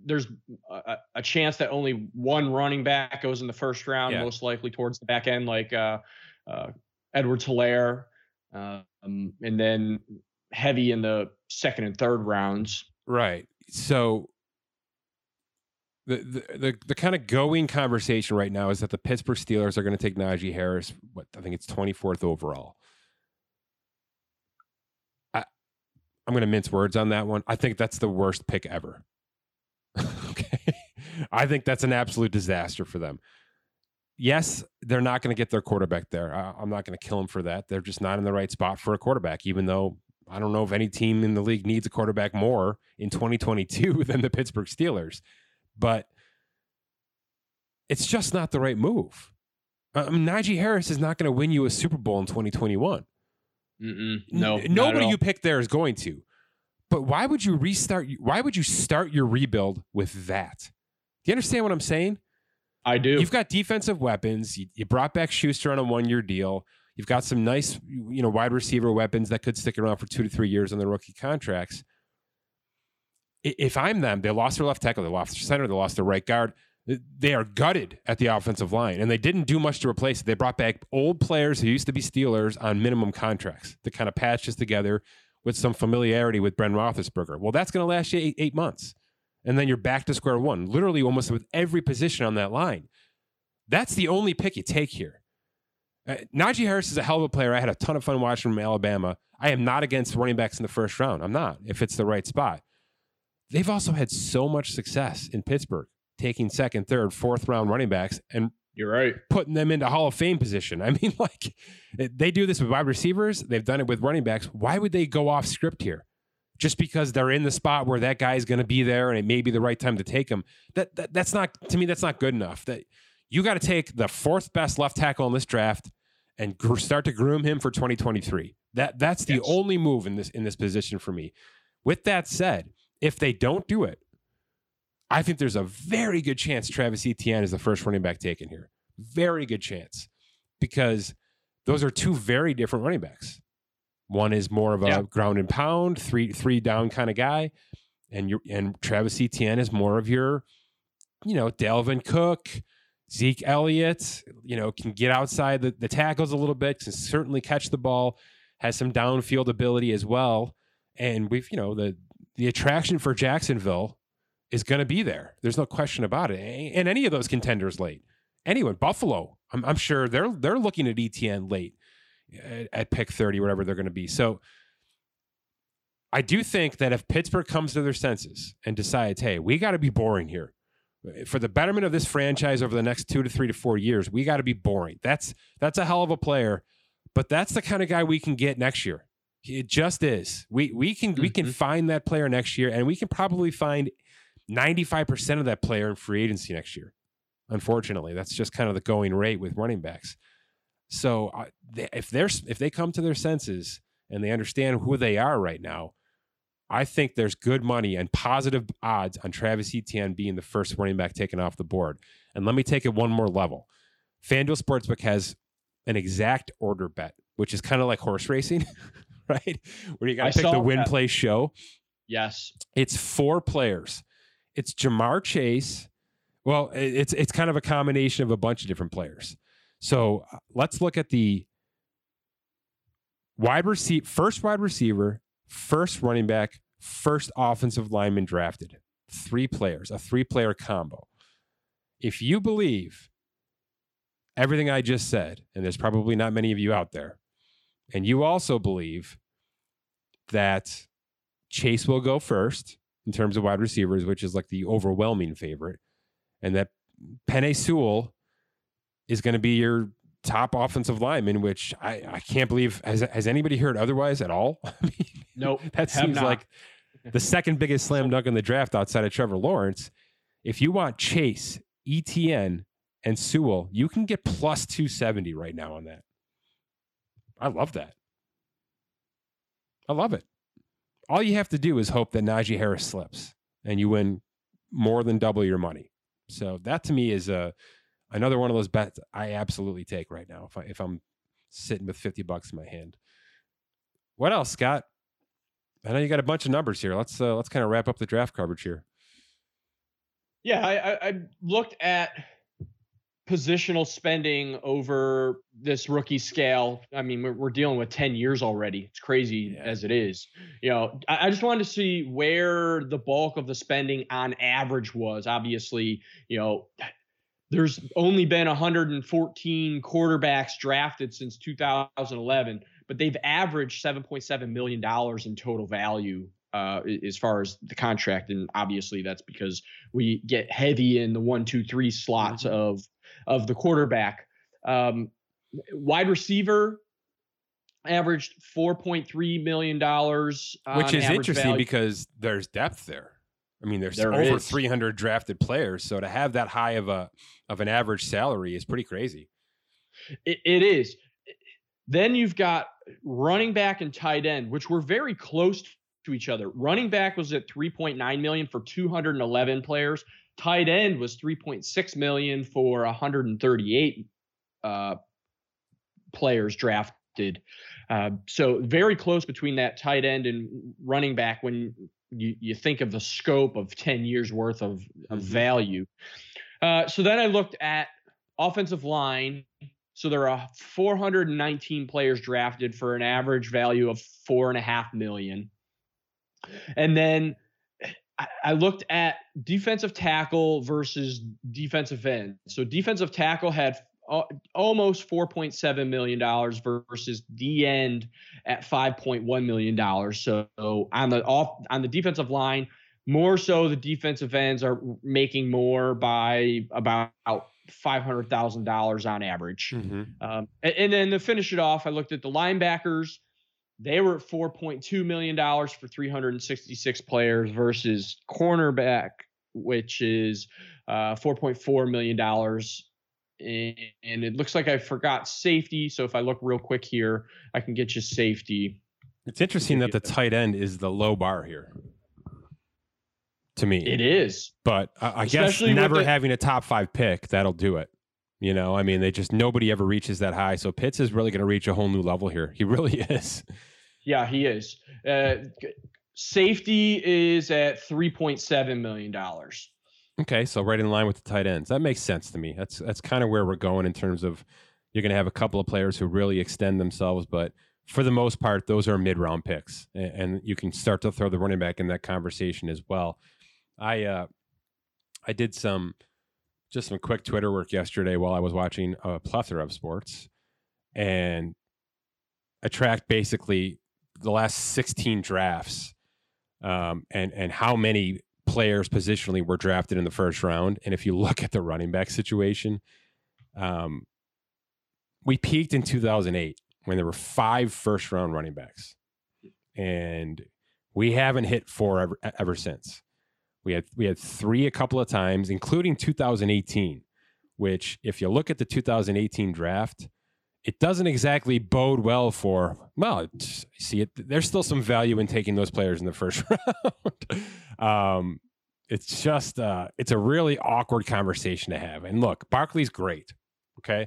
there's a chance that only one running back goes in the first round, most likely towards the back end, like Edwards-Helaire, and then heavy in the second and third rounds. Right. So the kind of going conversation right now is that the Pittsburgh Steelers are going to take Najee Harris. I think it's 24th overall. I'm going to mince words on that one. I think that's the worst pick ever. Okay. I think that's an absolute disaster for them. Yes, they're not going to get their quarterback there. I'm not going to kill them for that. They're just not in the right spot for a quarterback, even though I don't know if any team in the league needs a quarterback more in 2022 than the Pittsburgh Steelers. But it's just not the right move. I mean, Najee Harris is not going to win you a Super Bowl in 2021. No, nobody you pick there is going to. But why would you restart? Why would you start your rebuild with that? Do you understand what I'm saying? I do. You've got defensive weapons. You brought back Schuster on a one-year deal. You've got some nice, you know, wide receiver weapons that could stick around for 2 to 3 years on their rookie contracts. If I'm them, they lost their left tackle, they lost their center, they lost their right guard. They are gutted at the offensive line, and they didn't do much to replace it. They brought back old players who used to be Steelers on minimum contracts to kind of patch this together with some familiarity with Ben Roethlisberger. Well, that's going to last you eight months. And then you're back to square one, literally almost with every position on that line. That's the only pick you take here. Najee Harris is a hell of a player. I had a ton of fun watching him from Alabama. I am not against running backs in the first round. I'm not, if it's the right spot. They've also had so much success in Pittsburgh, taking second, third, fourth round running backs and putting them into Hall of Fame position. I mean, like, they do this with wide receivers. They've done it with running backs. Why would they go off script here? Just because they're in the spot where that guy is going to be there and it may be the right time to take him. That's not, to me, that's not good enough. That you got to take the fourth best left tackle in this draft and start to groom him for 2023. That's the only move in this position for me. With that said, if they don't do it, I think there's a very good chance Travis Etienne is the first running back taken here. Very good chance, because those are two very different running backs. One is more of a ground and pound, three down kind of guy, and Travis Etienne is more of your, Dalvin Cook, Zeke Elliott, can get outside the tackles a little bit, can certainly catch the ball, has some downfield ability as well. And we've, the attraction for Jacksonville is going to be there. There's no question about it. And any of those contenders late. Anyway, Buffalo, I'm sure they're looking at ETN late at pick 30, whatever they're going to be. So I do think that if Pittsburgh comes to their senses and decides, hey, we got to be boring here. For the betterment of this franchise over the next 2 to 3 to 4 years, we got to be boring. That's a hell of a player, but that's the kind of guy we can get next year. It just is. We can find that player next year, and we can probably find 95% of that player in free agency next year. Unfortunately, that's just kind of the going rate with running backs. So if they come to their senses and they understand who they are right now, I think there's good money and positive odds on Travis Etienne being the first running back taken off the board. And let me take it one more level. FanDuel Sportsbook has an exact order bet, which is kind of like horse racing, right? Where you got to pick the win, play, show. Yes. It's 4 players. It's Jamar Chase. Well, it's kind of a combination of a bunch of different players. So let's look at the first wide receiver, first running back, first offensive lineman drafted. 3 players, a 3-player combo. If you believe everything I just said, and there's probably not many of you out there, and you also believe that Chase will go first in terms of wide receivers, which is like the overwhelming favorite, and that Penei Sewell is going to be your top offensive lineman, which I can't believe. Has anybody heard otherwise at all? I mean, nope. That seems like the second biggest slam dunk in the draft outside of Trevor Lawrence. If you want Chase, ETN, and Sewell, you can get plus 270 right now on that. I love that. I love it. All you have to do is hope that Najee Harris slips and you win more than double your money. So that to me is another one of those bets I absolutely take right now if I'm sitting with $50 in my hand. What else, Scott? I know you got a bunch of numbers here. Let's kind of wrap up the draft coverage here. Yeah, I looked at positional spending over this rookie scale. I mean, we're dealing with 10 years already. It's crazy as it is. I just wanted to see where the bulk of the spending on average was. Obviously, there's only been 114 quarterbacks drafted since 2011, but they've averaged $7.7 million in total value as far as the contract. And obviously that's because we get heavy in the 1, 2, 3 slots of the quarterback. Wide receiver averaged $4.3 million. Which is interesting because there's depth there. I mean, there's over 300 drafted players. So to have that high of an average salary is pretty crazy. It is. Then you've got running back and tight end, which were very close to each other. Running back was at $3.9 million for 211 players. Tight end was $3.6 million for 138 players drafted. So very close between that tight end and running back when you think of the scope of 10 years worth of value. So then I looked at offensive line. So there are 419 players drafted for an average value of $4.5 million. And then I looked at defensive tackle versus defensive end. So defensive tackle had almost $4.7 million versus D end at $5.1 million. So on the defensive line, more so the defensive ends are making more by about $500,000 on average. And then to finish it off, I looked at the linebackers. They were at $4.2 million for 366 players versus cornerback, which is $4.4 million. And it looks like I forgot safety. So if I look real quick here, I can get you safety. It's interesting that the tight end is the low bar here. to me. It is. But I guess never having a top five pick, that'll do it. You know, I mean, they just, nobody ever reaches that high. So Pitts is really going to reach a whole new level here. He really is. Yeah, he is. Safety is at $3.7 million. Okay, so right in line with the tight ends. That makes sense to me. That's kind of where we're going in terms of you're going to have a couple of players who really extend themselves, but for the most part, those are mid-round picks, and you can start to throw the running back in that conversation as well. I did some quick Twitter work yesterday while I was watching a plethora of sports, and I tracked basically the last 16 drafts and how many players positionally were drafted in the first round. And if you look at the running back situation, we peaked in 2008 when there were 5 first round running backs, and we haven't hit 4 ever since. We had 3 a couple of times, including 2018, which if you look at the 2018 draft, it doesn't exactly bode well for, there's still some value in taking those players in the first round. It's just, it's a really awkward conversation to have. And look, Barkley's great. Okay.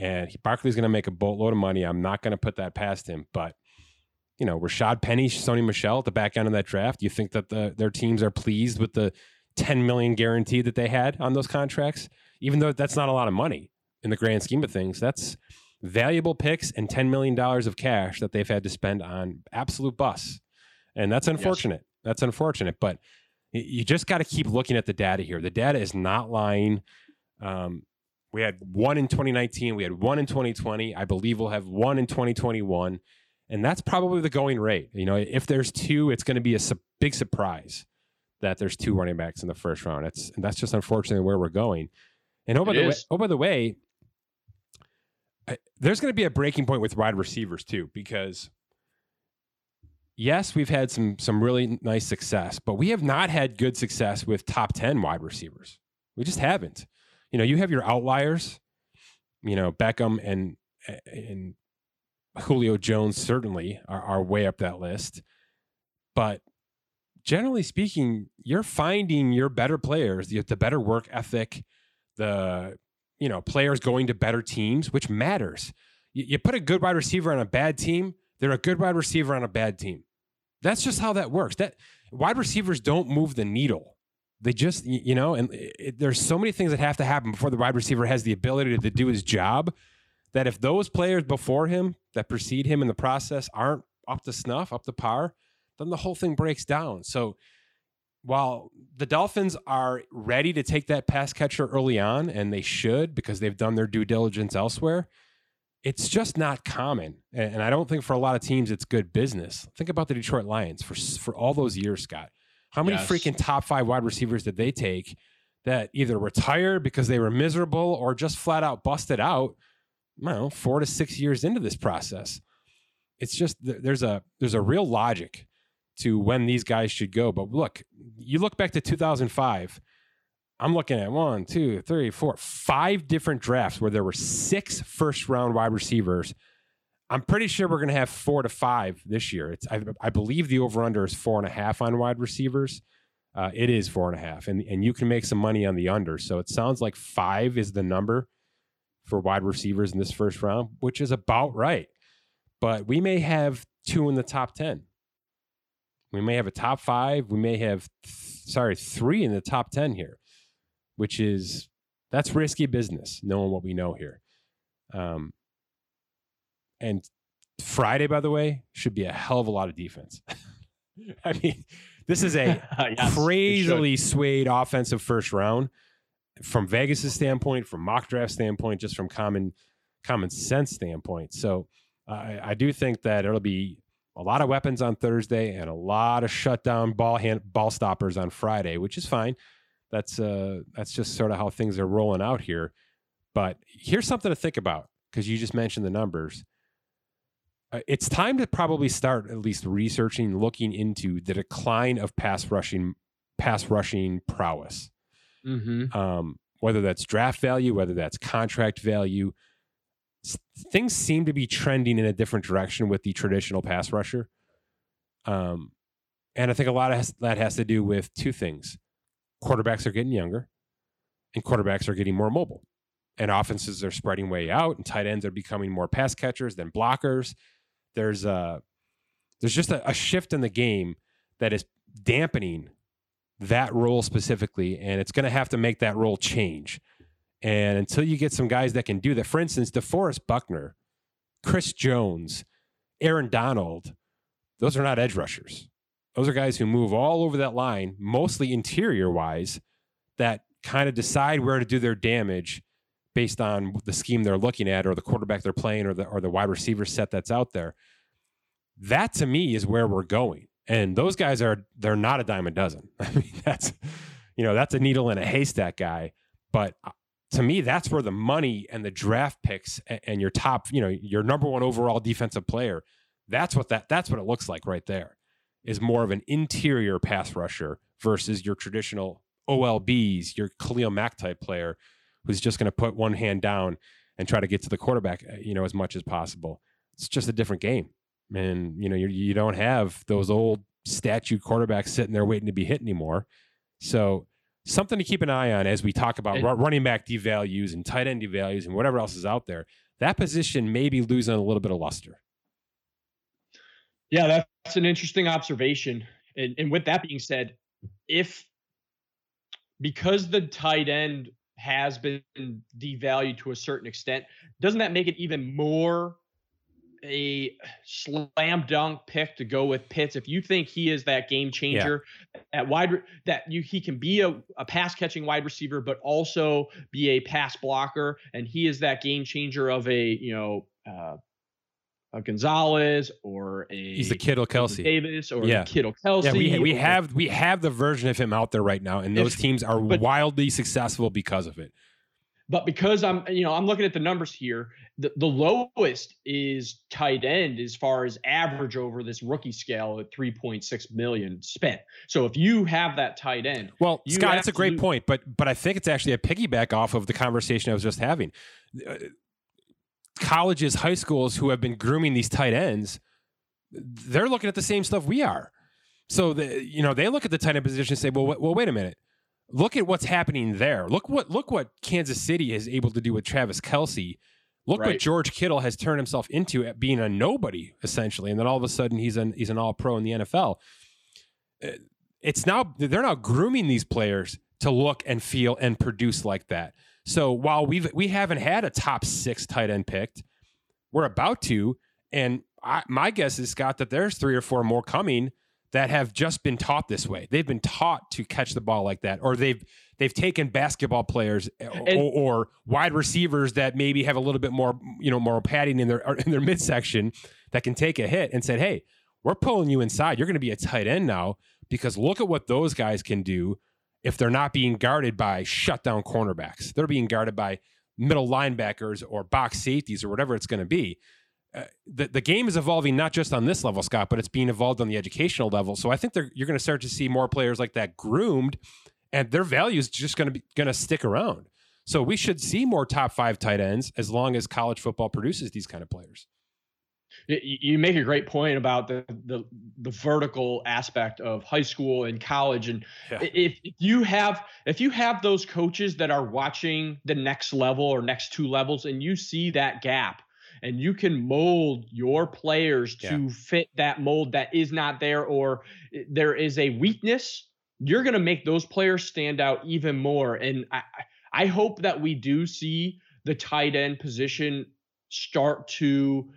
And Barkley's going to make a boatload of money. I'm not going to put that past him, but you know, Rashad Penny, Sony Michel at the back end of that draft, you think that their teams are pleased with the 10 million guarantee that they had on those contracts, even though that's not a lot of money in the grand scheme of things. That's valuable picks and $10 million of cash that they've had to spend on absolute busts. And that's unfortunate. Yes. That's unfortunate, but you just got to keep looking at the data here. The data is not lying. We had 1 in 2019. We had 1 in 2020. I believe we'll have 1 in 2021. And that's probably the going rate. You know, if there's 2, it's going to be a big surprise that there's 2 running backs in the first round. That's just unfortunately where we're going. And by the way, there's going to be a breaking point with wide receivers too, because yes, we've had some really nice success, but we have not had good success with top 10 wide receivers. We just haven't. You know, you have your outliers, you know, Beckham and Julio Jones certainly are way up that list, but generally speaking, you're finding your better players, the better work ethic, players going to better teams, which matters. You put a good wide receiver on a bad team, they're a good wide receiver on a bad team. That's just how that works. That wide receivers don't move the needle. They just, you know, and there's so many things that have to happen before the wide receiver has the ability to do his job, that if those players before him that precede him in the process aren't up to snuff, up to par, then the whole thing breaks down. So while the Dolphins are ready to take that pass catcher early on, and they should because they've done their due diligence elsewhere, it's just not common. And I don't think for a lot of teams it's good business. Think about the Detroit Lions for all those years, Scott. How many freaking top 5 wide receivers did they take that either retired because they were miserable or just flat out busted out, 4 to 6 years into this process? It's just there's a real logic to when these guys should go. But look, you look back to 2005, I'm looking at 5 different drafts where there were 6 first round wide receivers. I'm pretty sure we're going to have 4 to 5 this year. I believe the over under is 4.5 on wide receivers. It is 4.5 and you can make some money on the under. So it sounds like 5 is the number for wide receivers in this first round, which is about right. But we may have 2 in the top 10. We may have a top 5. We may have, 3 in the top 10 here, which is, that's risky business, knowing what we know here. And Friday, by the way, should be a hell of a lot of defense. I mean, this is a crazily swayed offensive first round from Vegas's standpoint, from mock draft standpoint, just from common sense standpoint. So I do think that it'll be a lot of weapons on Thursday and a lot of shutdown ball stoppers on Friday, which is fine. That's just sort of how things are rolling out here. But here's something to think about, because you just mentioned the numbers. It's time to probably start at least researching, looking into the decline of pass rushing prowess. Mm-hmm. Whether that's draft value, whether that's contract value. Things seem to be trending in a different direction with the traditional pass rusher. And I think a lot of that has to do with 2 things. quarterbacks are getting younger and quarterbacks are getting more mobile. And offenses are spreading way out, and tight ends are becoming more pass catchers than blockers. There's just a shift in the game that is dampening that role specifically, and it's going to have to make that role change. And until you get some guys that can do that, for instance, DeForest Buckner, Chris Jones, Aaron Donald, those are not edge rushers. Those are guys who move all over that line, mostly interior-wise, that kind of decide where to do their damage based on the scheme they're looking at or the quarterback they're playing or the wide receiver set that's out there. That, to me, is where we're going. And those guys they're not a dime a dozen. I mean, that's a needle in a haystack guy. But to me, that's where the money and the draft picks and your top, your number one overall defensive player, that's what it looks like right there, is more of an interior pass rusher versus your traditional OLBs, your Khalil Mack type player who's just going to put one hand down and try to get to the quarterback, as much as possible. It's just a different game. And, you don't have those old statue quarterbacks sitting there waiting to be hit anymore. So something to keep an eye on as we talk about running back devalues and tight end devalues and whatever else is out there. That position may be losing a little bit of luster. Yeah, that's an interesting observation. And with that being said, because the tight end has been devalued to a certain extent, doesn't that make it even more a slam dunk pick to go with Pitts? If you think he is that game changer at wide, he can be a pass catching wide receiver, but also be a pass blocker. And he is that game changer of a Gonzalez or he's the Kittle Kelsey Davis or the Kittle Kelsey. Yeah, we have the version of him out there right now. And those teams are wildly successful because of it. But because I'm looking at the numbers here, the lowest is tight end as far as average over this rookie scale at $3.6 million spent. So if you have that tight end, well, Scott, that's a great point. But I think it's actually a piggyback off of the conversation I was just having. Colleges, high schools who have been grooming these tight ends, they're looking at the same stuff we are. So they look at the tight end position and say, well, wait a minute. Look at what's happening there. Look what Kansas City is able to do with Travis Kelce. Look what George Kittle has turned himself into at being a nobody, essentially. And then all of a sudden he's an all-pro in the NFL. They're now grooming these players to look and feel and produce like that. So while we haven't had a top six tight end picked, we're about to. And my guess is, Scott, that there's three or four more coming that have just been taught this way. They've been taught to catch the ball like that, or they've taken basketball players or wide receivers that maybe have a little bit more, more padding in their midsection that can take a hit and said, "Hey, we're pulling you inside. You're going to be a tight end now because look at what those guys can do if they're not being guarded by shutdown cornerbacks. They're being guarded by middle linebackers or box safeties or whatever it's going to be." The game is evolving not just on this level, Scott, but it's being evolved on the educational level. So I think you're going to start to see more players like that groomed, and their value is just going to stick around. So we should see more top five tight ends as long as college football produces these kind of players. You make a great point about the vertical aspect of high school and college, and if you have those coaches that are watching the next level or next two levels, and you see that gap. And you can mold your players to fit that mold that is not there, or there is a weakness. You're going to make those players stand out even more. And I hope that we do see the tight end position start to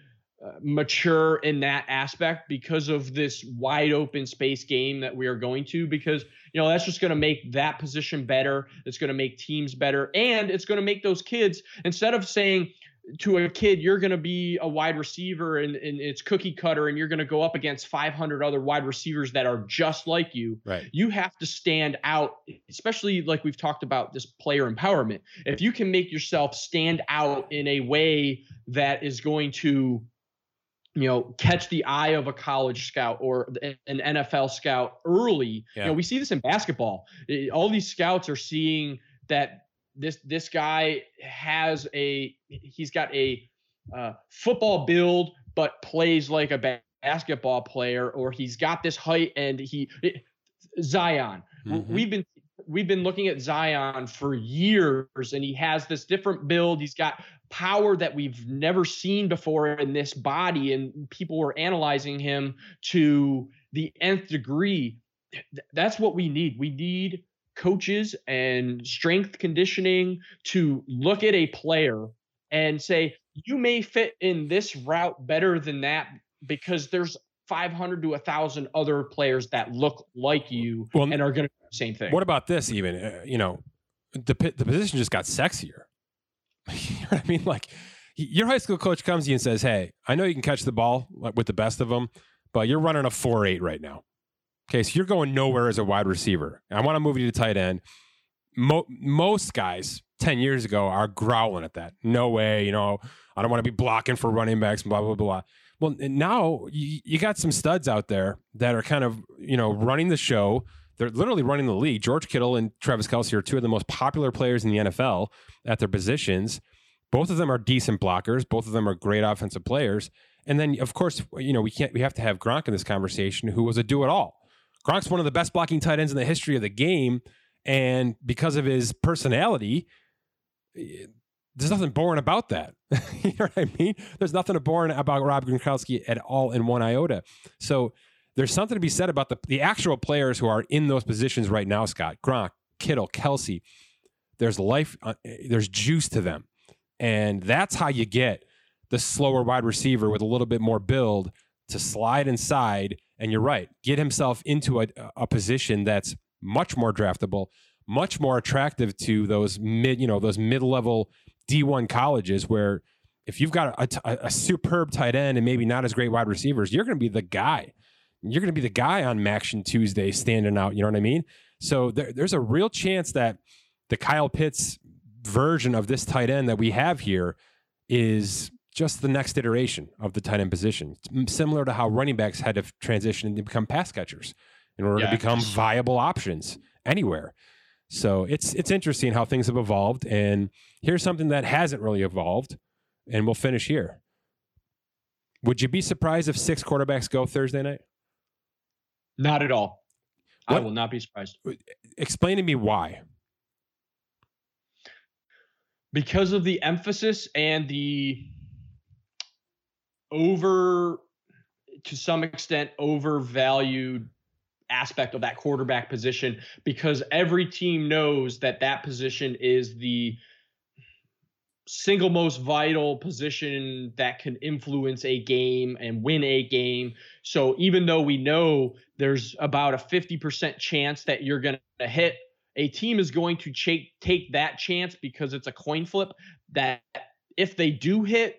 mature in that aspect because of this wide open space game that we are going to, because that's just going to make that position better. It's going to make teams better. And it's going to make those kids, instead of saying to a kid, you're going to be a wide receiver and it's cookie cutter and you're going to go up against 500 other wide receivers that are just like you. Right. You have to stand out, especially like we've talked about this player empowerment. If you can make yourself stand out in a way that is going to, catch the eye of a college scout or an NFL scout early, we see this in basketball. All these scouts are seeing that this guy he's got a football build, but plays like a basketball player, or he's got this height and Zion. Mm-hmm. We've been we've been looking at Zion for years, and he has this different build. He's got power that we've never seen before in this body, and people were analyzing him to the nth degree. That's what we need. We need coaches and strength conditioning to look at a player and say, you may fit in this route better than that because there's 500 to 1,000 other players that look like you and are going to do the same thing. What about this even? The position just got sexier. You know what I mean? Like, your high school coach comes to you and says, hey, I know you can catch the ball with the best of them, but you're running a 4.8 right now. Okay, so you're going nowhere as a wide receiver. I want to move you to tight end. Most guys 10 years ago are growling at that. No way, I don't want to be blocking for running backs, blah, blah, blah. Well, now you got some studs out there that are kind of, running the show. They're literally running the league. George Kittle and Travis Kelce are two of the most popular players in the NFL at their positions. Both of them are decent blockers. Both of them are great offensive players. And then, of course, we have to have Gronk in this conversation, who was a do-it-all. Gronk's one of the best blocking tight ends in the history of the game. And because of his personality, there's nothing boring about that. You know what I mean? There's nothing boring about Rob Gronkowski at all in one iota. So there's something to be said about the actual players who are in those positions right now, Scott. Gronk, Kittle, Kelce. There's life. There's juice to them. And that's how you get the slower wide receiver with a little bit more build to slide inside. And you're right, get himself into a position that's much more draftable, much more attractive to those mid-level D1 colleges, where if you've got a superb tight end and maybe not as great wide receivers, you're going to be the guy. You're going to be the guy on Maction Tuesday standing out. You know what I mean? So there's a real chance that the Kyle Pitts version of this tight end that we have here is just the next iteration of the tight end position, similar to how running backs had to transition to become pass catchers in order to become viable options anywhere. So it's interesting how things have evolved. And here's something that hasn't really evolved, and we'll finish here. Would you be surprised if 6 quarterbacks go Thursday night? Not at all. I will not be surprised. Explain to me why. Because of the emphasis and overvalued aspect of that quarterback position, because every team knows that position is the single most vital position that can influence a game and win a game. So even though we know there's about a 50% chance that you're going to hit, a team is going to take that chance because it's a coin flip that if they do hit,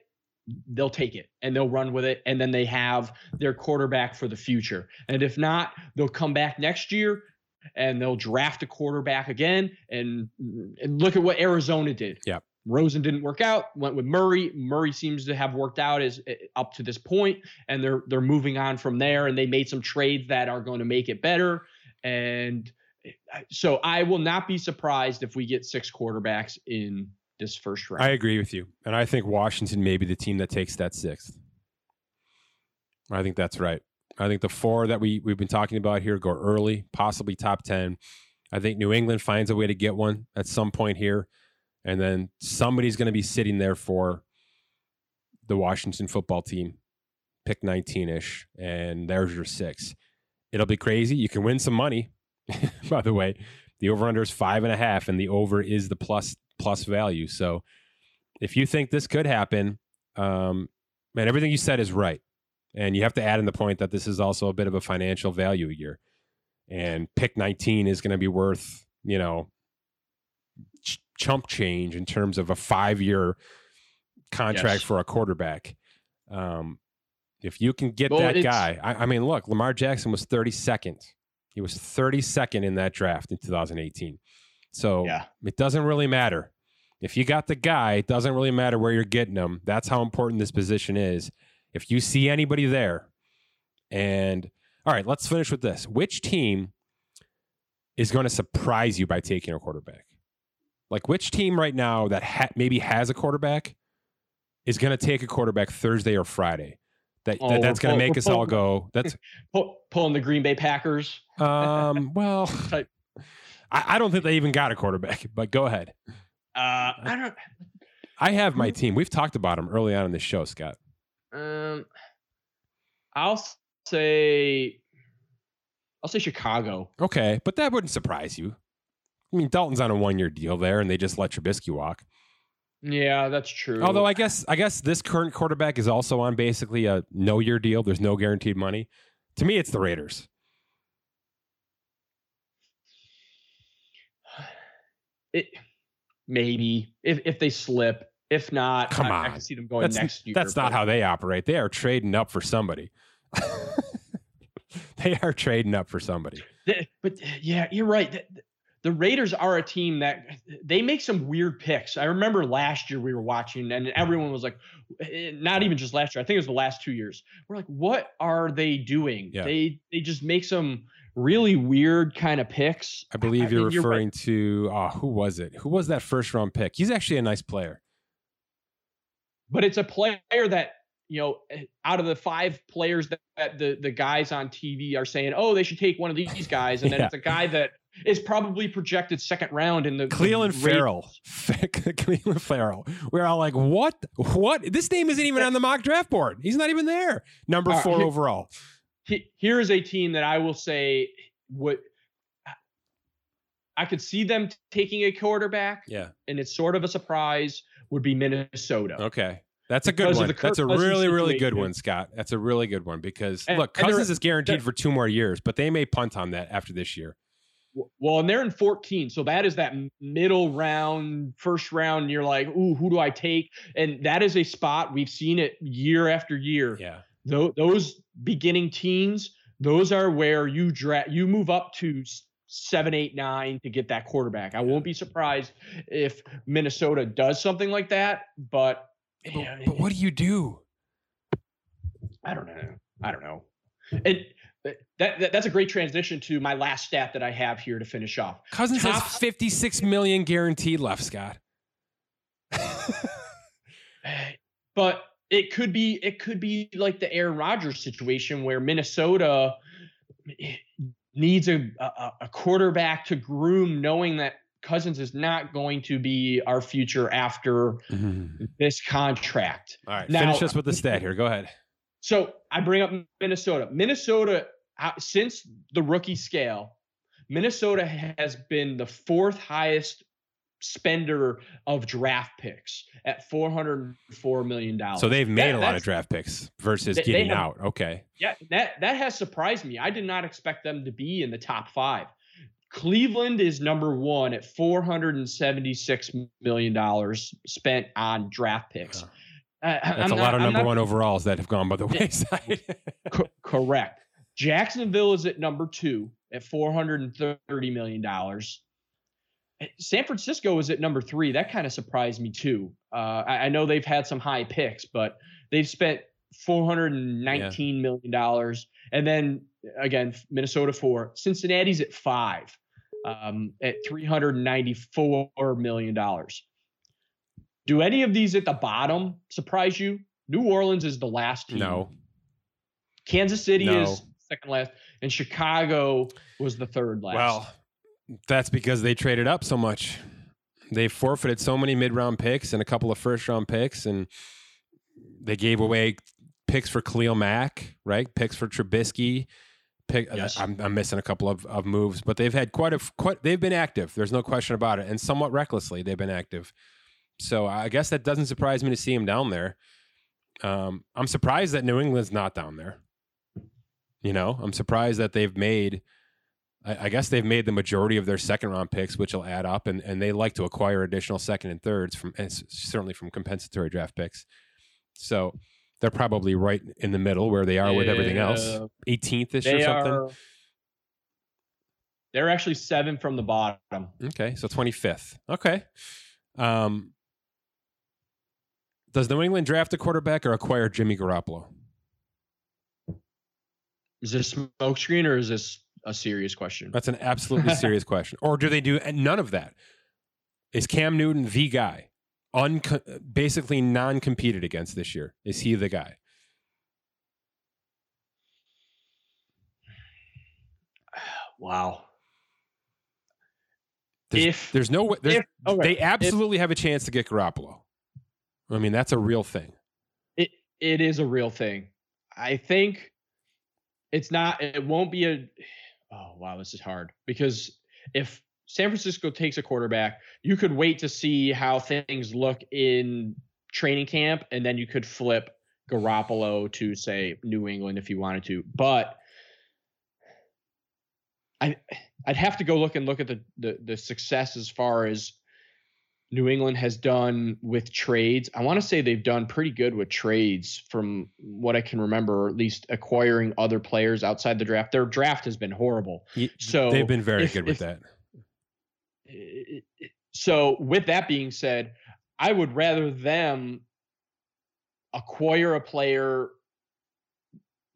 they'll take it and they'll run with it. And then they have their quarterback for the future. And if not, they'll come back next year and they'll draft a quarterback again. And look at what Arizona did. Yeah. Rosen didn't work out, went with Murray. Murray seems to have worked out as up to this point, and they're moving on from there. And they made some trades that are going to make it better. And so I will not be surprised if we get 6 quarterbacks in this first round. I agree with you. And I think Washington may be the team that takes that 6th. I think that's right. I think the 4 that we've been talking about here go early, possibly top 10. I think New England finds a way to get one at some point here. And then somebody's going to be sitting there for the Washington football team, pick 19-ish. And there's your 6. It'll be crazy. You can win some money, by the way. The over-under is 5.5, and the over is the plus value. So if you think this could happen, man, everything you said is right. And you have to add in the point that this is also a bit of a financial value year. And pick 19 is going to be worth, chump change in terms of a 5-year contract for a quarterback. If you can get that guy, I mean, look, Lamar Jackson was 32nd. He was 32nd in that draft in 2018. So it doesn't really matter. If you got the guy, it doesn't really matter where you're getting him. That's how important this position is. If you see anybody there. And all right, let's finish with this. Which team is going to surprise you by taking a quarterback? Like, which team right now that maybe has a quarterback is going to take a quarterback Thursday or Friday? That's going to make us all go. That's pulling the Green Bay Packers. Well, I don't think they even got a quarterback, but go ahead. I have my team. We've talked about them early on in the show, Scott. I'll say Chicago. Okay, but that wouldn't surprise you. I mean, Dalton's on a one-year deal there, and they just let Trubisky walk. Yeah, that's true. Although I guess this current quarterback is also on basically a no-year deal. There's no guaranteed money. To me, it's the Raiders. Maybe if they slip. If not, I can see them going next year. That's not how they operate. They are trading up for somebody. They are trading up for somebody. But yeah, you're right. The Raiders are a team that they make some weird picks. I remember last year we were watching and everyone was like, not even just last year. I think it was the last 2 years. We're like, what are they doing? Yeah. They just make some really weird kind of picks. I believe you're referring right to, who was it? Who was that first round pick? He's actually a nice player. But it's a player that, you know, out of the five players that the guys on TV are saying, oh, they should take one of these guys. And then it's a guy that is probably projected second round in the Cleveland Farrell. Cleveland Farrell. We're all like, what? This name isn't even on the mock draft board. He's not even there. Number 4 overall. Here is a team that I will say would. I could see them taking a quarterback. Yeah. And it's sort of a surprise would be Minnesota. Okay. That's a good one. That's a really, really good one, Scott. That's a really good one because, look, Cousins is guaranteed for 2 more years, but they may punt on that after this year. Well, and they're in 14, so that is that middle round, first round. And you're like, ooh, who do I take? And that is a spot we've seen it year after year. Yeah, those beginning teams, those are where you draft. You move up to 7, 8, 9 to get that quarterback. I won't be surprised if Minnesota does something like that. But what do you do? I don't know. And that's a great transition to my last stat that I have here to finish off. Cousins has $56 million guaranteed left, Scott. But it could be like the Aaron Rodgers situation where Minnesota needs a quarterback to groom, knowing that Cousins is not going to be our future after this contract. All right, now, finish us with the stat here. Go ahead. So I bring up Minnesota. Minnesota, since the rookie scale, Minnesota has been the 4th highest spender of draft picks at $404 million. So they've made a lot of draft picks versus getting out. Okay. Yeah, that has surprised me. I did not expect them to be in the top 5. Cleveland is number 1 at $476 million spent on draft picks. Huh. That's a lot of number 1 overalls that have gone by the wayside. Correct. Jacksonville is at number 2 at $430 million. San Francisco is at number 3. That kind of surprised me too. I know they've had some high picks, but they've spent $419 million. And then again, Minnesota 4. Cincinnati's at 5 at $394 million. Do any of these at the bottom surprise you? New Orleans is the last team. No. Kansas City is second last, and Chicago was the third last. Well, that's because they traded up so much. They forfeited so many mid-round picks and a couple of first-round picks, and they gave away picks for Khalil Mack, right? Picks for Trubisky. Yes. I'm missing a couple of moves, but they've had they've been active. There's no question about it, and somewhat recklessly they've been active. So I guess that doesn't surprise me to see him down there. I'm surprised that New England's not down there. You know, I'm surprised that they've made, I guess they've made the majority of their second round picks, which will add up. And they like to acquire additional second and thirds and certainly from compensatory draft picks. So they're probably right in the middle where they are with everything else. 18th-ish or something. They're actually 7 from the bottom. Okay. So 25th. Okay. Does New England draft a quarterback or acquire Jimmy Garoppolo? Is this a smokescreen or is this a serious question? That's an absolutely serious question. Or do they do none of that? Is Cam Newton the guy? Basically non-competed against this year. Is he the guy? Wow. There's no way. They absolutely have a chance to get Garoppolo. I mean, that's a real thing. It is a real thing. I think it's not. It won't be a. Oh wow, this is hard because if San Francisco takes a quarterback, you could wait to see how things look in training camp, and then you could flip Garoppolo to say New England if you wanted to. But I'd have to go look at the success as far as New England has done with trades. I want to say they've done pretty good with trades from what I can remember, or at least acquiring other players outside the draft. Their draft has been horrible. So they've been very good with that. So with that being said, I would rather them acquire a player,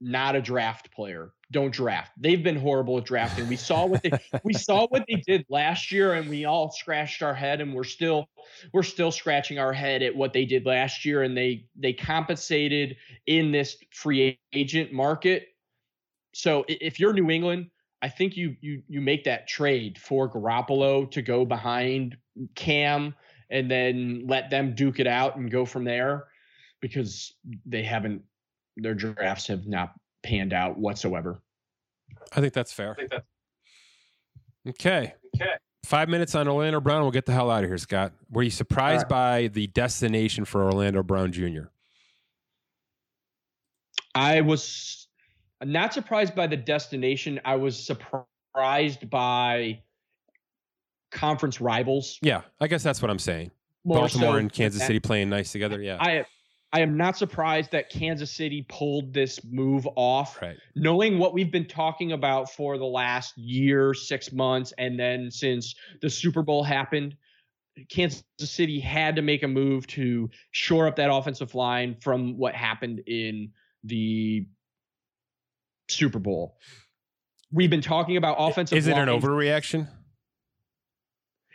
not a draft player. Don't draft. They've been horrible at drafting. We saw what they did last year, and we all scratched our head, and we're still scratching our head at what they did last year. And they compensated in this free agent market. So if you're New England, I think you make that trade for Garoppolo to go behind Cam and then let them duke it out and go from there, because their drafts have not panned out whatsoever. I think that's fair. Okay. 5 minutes on Orlando Brown. We'll get the hell out of here, Scott. Were you surprised by the destination for Orlando Brown Jr.? I was not surprised by the destination. I was surprised by conference rivals. Yeah, I guess that's what I'm saying. Baltimore and Kansas City playing nice together. Yeah. I am not surprised that Kansas City pulled this move off, right, knowing what we've been talking about for the last year, 6 months, and then since the Super Bowl happened. Kansas City had to make a move to shore up that offensive line from what happened in the Super Bowl. We've been talking about offensive line. Is it an overreaction?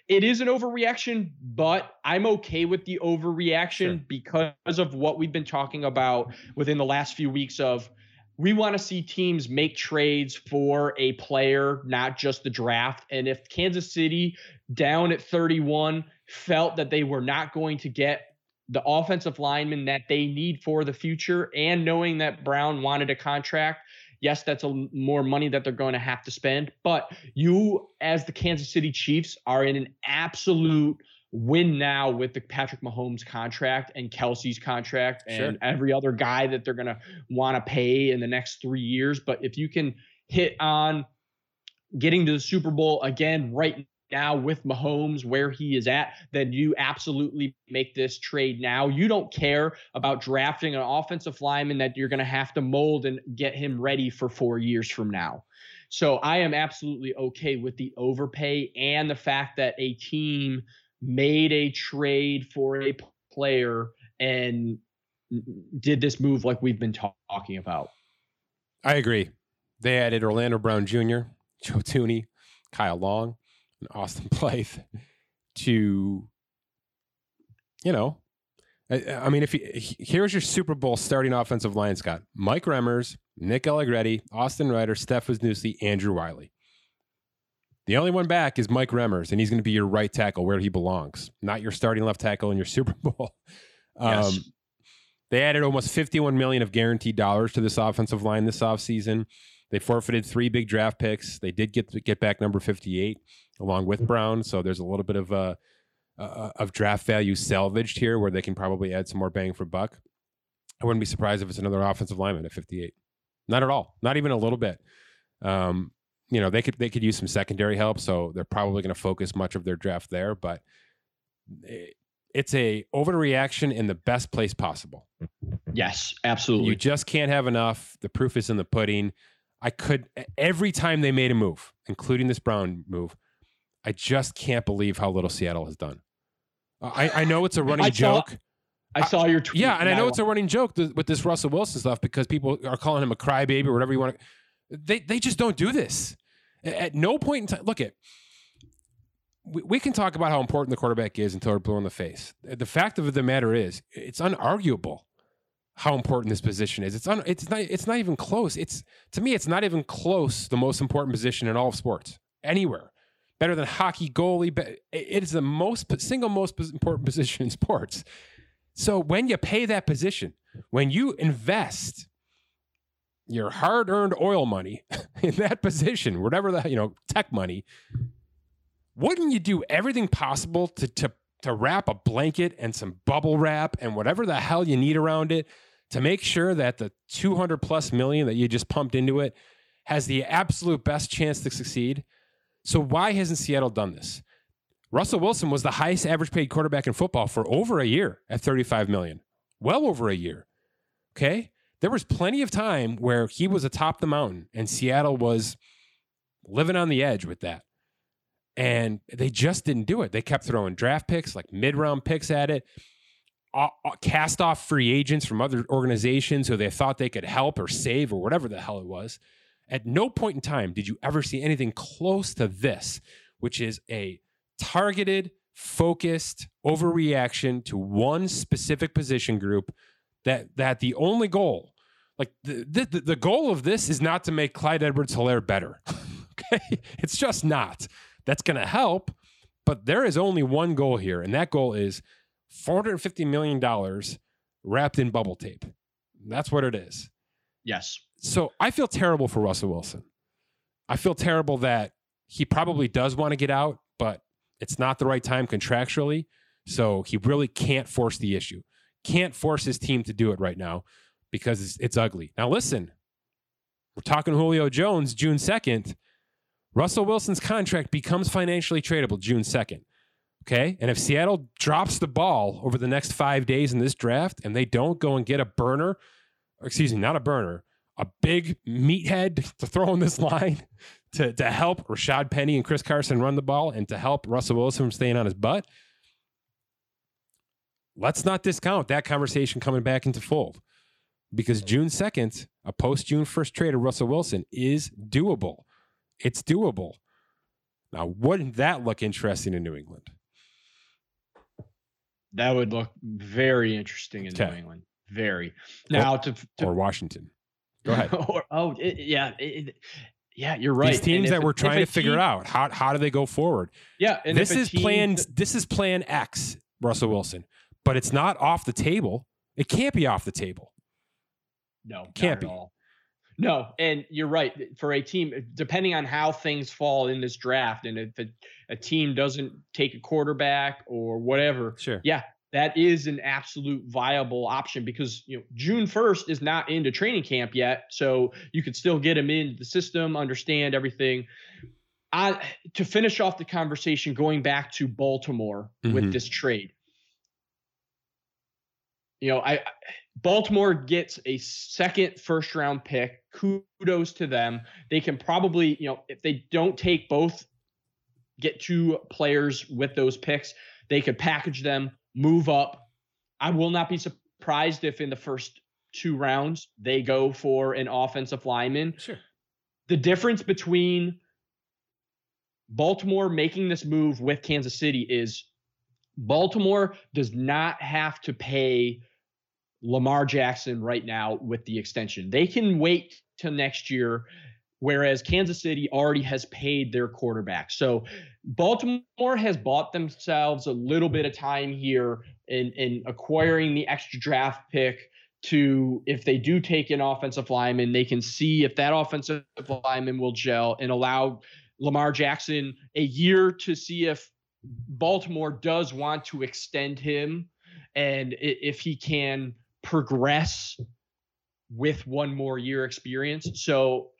It is an overreaction, but I'm okay with the overreaction because of what we've been talking about within the last few weeks of we want to see teams make trades for a player, not just the draft. And if Kansas City down at 31 felt that they were not going to get the offensive lineman that they need for the future, and knowing that Brown wanted a contract, yes, that's more money that they're going to have to spend, but you, as the Kansas City Chiefs, are in an absolute win now with the Patrick Mahomes contract and Kelsey's contract and every other guy that they're going to want to pay in the next 3 years. But if you can hit on getting to the Super Bowl again right now with Mahomes where he is at, then you absolutely make this trade now. You don't care about drafting an offensive lineman that you're going to have to mold and get him ready for 4 years from now. So I am absolutely okay with the overpay and the fact that a team made a trade for a player and did this move like we've been talking about. I agree. They added Orlando Brown Jr., Joe Thuney, Kyle Long, Austin Blythe to, you know, I mean, here's your Super Bowl starting offensive line, Scott: Mike Remmers, Nick Allegretti, Austin Ryder, Steph Wisniewski, Andrew Wiley. The only one back is Mike Remmers, and he's going to be your right tackle where he belongs, not your starting left tackle in your Super Bowl. Yes. They added almost $51 million of guaranteed dollars to this offensive line this offseason. They forfeited 3 big draft picks. They did get back number 58 along with Brown, so there's a little bit of draft value salvaged here where they can probably add some more bang for buck. I wouldn't be surprised if it's another offensive lineman at 58. Not at all. Not even a little bit. You know, they could use some secondary help, so they're probably going to focus much of their draft there, but it's a overreaction in the best place possible. Yes, absolutely. You just can't have enough. The proof is in the pudding. Every time they made a move, including this Brown move, I just can't believe how little Seattle has done. I know it's a running joke. I saw your tweet. Yeah, and I know it's a running joke with this Russell Wilson stuff because people are calling him a crybaby or whatever you want. They just don't do this. At no point in time. Look, we can talk about how important the quarterback is until we're blue in the face. The fact of the matter is, it's unarguable how important this position is. It's not even close. To me, it's not even close the most important position in all of sports anywhere. better than hockey, goalie. It is the single most important position in sports. So when you pay that position, when you invest your hard-earned oil money in that position, whatever the, tech money, wouldn't you do everything possible to wrap a blanket and some bubble wrap and whatever the hell you need around it to make sure that the 200 plus million that you just pumped into it has the absolute best chance to succeed? So why hasn't Seattle done this? Russell Wilson was the highest average paid quarterback in football for over a year at $35 million, well over a year. Okay. There was plenty of time where he was atop the mountain and Seattle was living on the edge with that. And they just didn't do it. They kept throwing draft picks, like mid-round picks at it, cast off free agents from other organizations who they thought they could help or save or whatever the hell it was. At no point in time did you ever see anything close to this, which is a targeted, focused overreaction to one specific position group that the only goal, like the goal of this is not to make Clyde Edwards-Helaire better. Okay, it's just not. That's going to help, but there is only one goal here, and that goal is $450 million wrapped in bubble tape. That's what it is. Yes. So I feel terrible for Russell Wilson. I feel terrible that he probably does want to get out, but it's not the right time contractually, so he really can't force the issue. Can't force his team to do it right now because it's ugly. Now listen, we're talking Julio Jones June 2nd. Russell Wilson's contract becomes financially tradable June 2nd. Okay. And if Seattle drops the ball over the next 5 days in this draft and they don't go and get a big meathead to throw in this line to help Rashad Penny and Chris Carson run the ball and to help Russell Wilson from staying on his butt, let's not discount that conversation coming back into fold because June 2nd, a post-June 1st trade of Russell Wilson is doable. It's doable. Now, wouldn't that look interesting in New England? That would look very interesting in New England. Very. Now, or Washington. Go ahead. You're right. These teams that we're trying to figure out how do they go forward. Yeah, and this is plan X, Russell Wilson, but it's not off the table. It can't be off the table. No, it can't be. At all. No, and you're right. For a team, depending on how things fall in this draft, and if a team doesn't take a quarterback or whatever, sure, yeah, that is an absolute viable option because June 1st is not into training camp yet, so you could still get him into the system, understand everything. To finish off the conversation, going back to Baltimore with this trade, Baltimore gets a second first-round pick. Kudos to them. They can probably, if they don't take both, get two players with those picks, they could package them, move up. I will not be surprised if in the first two rounds they go for an offensive lineman. Sure. The difference between Baltimore making this move with Kansas City is Baltimore does not have to pay Lamar Jackson right now with the extension. They can wait till next year, whereas Kansas City already has paid their quarterback. So Baltimore has bought themselves a little bit of time here in acquiring the extra draft pick to, if they do take an offensive lineman, they can see if that offensive lineman will gel and allow Lamar Jackson a year to see if Baltimore does want to extend him and if he can progress with one more year experience. So,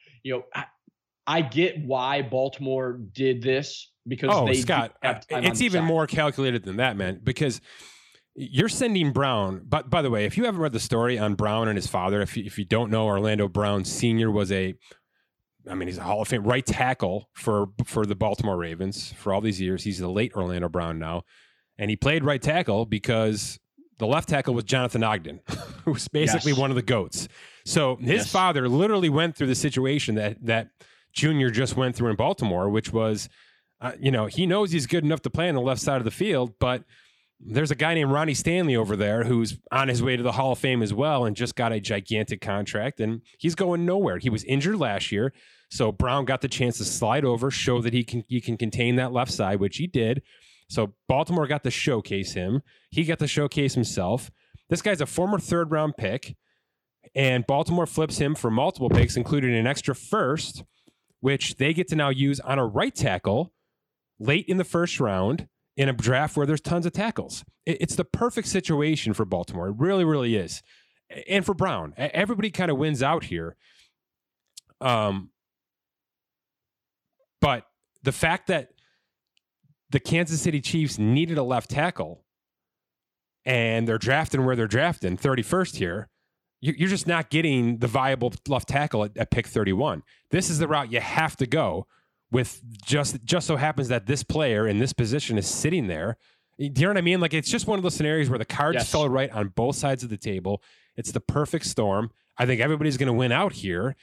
I get why Baltimore did this because Scott, it's even more calculated than that, man, because you're sending Brown. But by the way, if you haven't read the story on Brown and his father, if you don't know, Orlando Brown Sr. was he's a Hall of Fame right tackle for the Baltimore Ravens for all these years. He's the late Orlando Brown now. And he played right tackle because the left tackle was Jonathan Ogden, who's basically one of the GOATs. So his father literally went through the situation that Junior just went through in Baltimore, which was, he knows he's good enough to play on the left side of the field, but There's a guy named Ronnie Stanley over there who's on his way to the Hall of Fame as well and just got a gigantic contract, and he's going nowhere. He was injured last year, so Brown got the chance to slide over, show that he can contain that left side, which he did. So Baltimore got to showcase him. He got to showcase himself. This guy's a former third-round pick, and Baltimore flips him for multiple picks, including an extra first, which they get to now use on a right tackle late in the first round in a draft where there's tons of tackles. It's the perfect situation for Baltimore. It really, really is. And for Brown, everybody kind of wins out here. But the fact that the Kansas City Chiefs needed a left tackle and they're drafting where they're drafting, 31st here, you're just not getting the viable left tackle at pick 31. This is the route you have to go with. Just so happens that this player in this position is sitting there. Do you know what I mean? Like, it's just one of those scenarios where the cards fell right on both sides of the table. It's the perfect storm. I think everybody's going to win out here.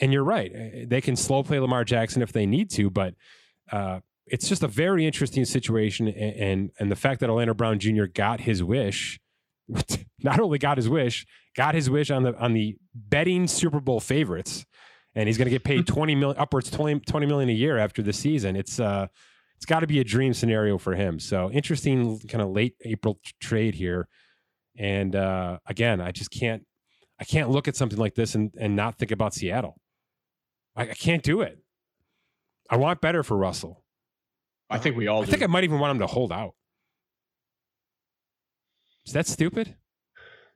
And you're right. They can slow play Lamar Jackson if they need to, but it's just a very interesting situation. And the fact that Orlando Brown Jr. got his wish, not only got his wish on the betting Super Bowl favorites, and he's going to get paid $20 million a year after the season. It's got to be a dream scenario for him. So interesting, kind of late April trade here. And again, I can't look at something like this and not think about Seattle. I can't do it. I want better for Russell. I think we all do. I think I might even want him to hold out. Is that stupid?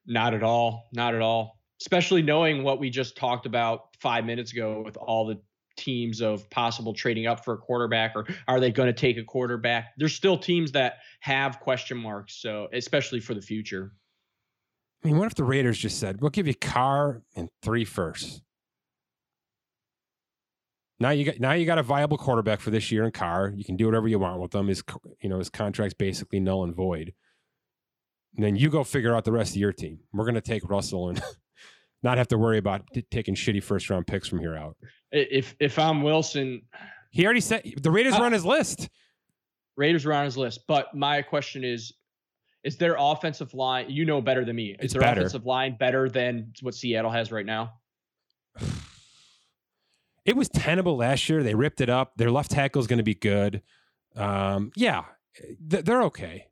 Not at all. Not at all. Especially knowing what we just talked about 5 minutes ago with all the teams of possible trading up for a quarterback, or are they going to take a quarterback? There's still teams that have question marks, so especially for the future. I mean, what if the Raiders just said, we'll give you Carr and 3 firsts? Now you got a viable quarterback for this year in Carr. You can do whatever you want with them. His contract's basically null and void. And then you go figure out the rest of your team. We're going to take Russell and not have to worry about taking shitty first-round picks from here out. If I'm Wilson... He already said the Raiders were on his list. Raiders were on his list. But my question is their offensive line... You know better than me. Is their offensive line better than what Seattle has right now? It was tenable last year. They ripped it up. Their left tackle is going to be good. They're okay.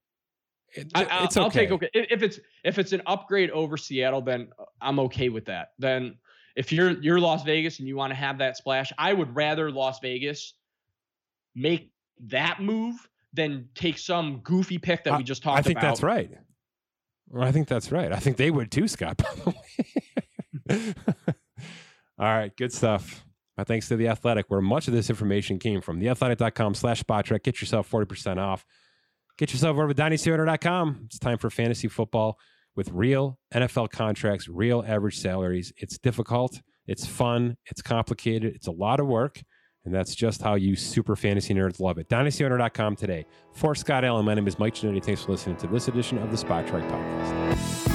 It's okay. I'll take okay. If it's an upgrade over Seattle, then I'm okay with that. Then if you're Las Vegas and you want to have that splash, I would rather Las Vegas make that move than take some goofy pick that we just talked about. I think that's right. Well, I think that's right. I think they would too, Scott. All right, good stuff. My thanks to The Athletic, where much of this information came from. TheAthletic.com/spot trek. Get yourself 40% off. Get yourself over to DynastyOwner.com. It's time for fantasy football with real NFL contracts, real average salaries. It's difficult. It's fun. It's complicated. It's a lot of work. And that's just how you super fantasy nerds love it. DynastyOwner.com today. For Scott Allen, my name is Mike Giannotti. Thanks for listening to this edition of the Spot Trek Podcast.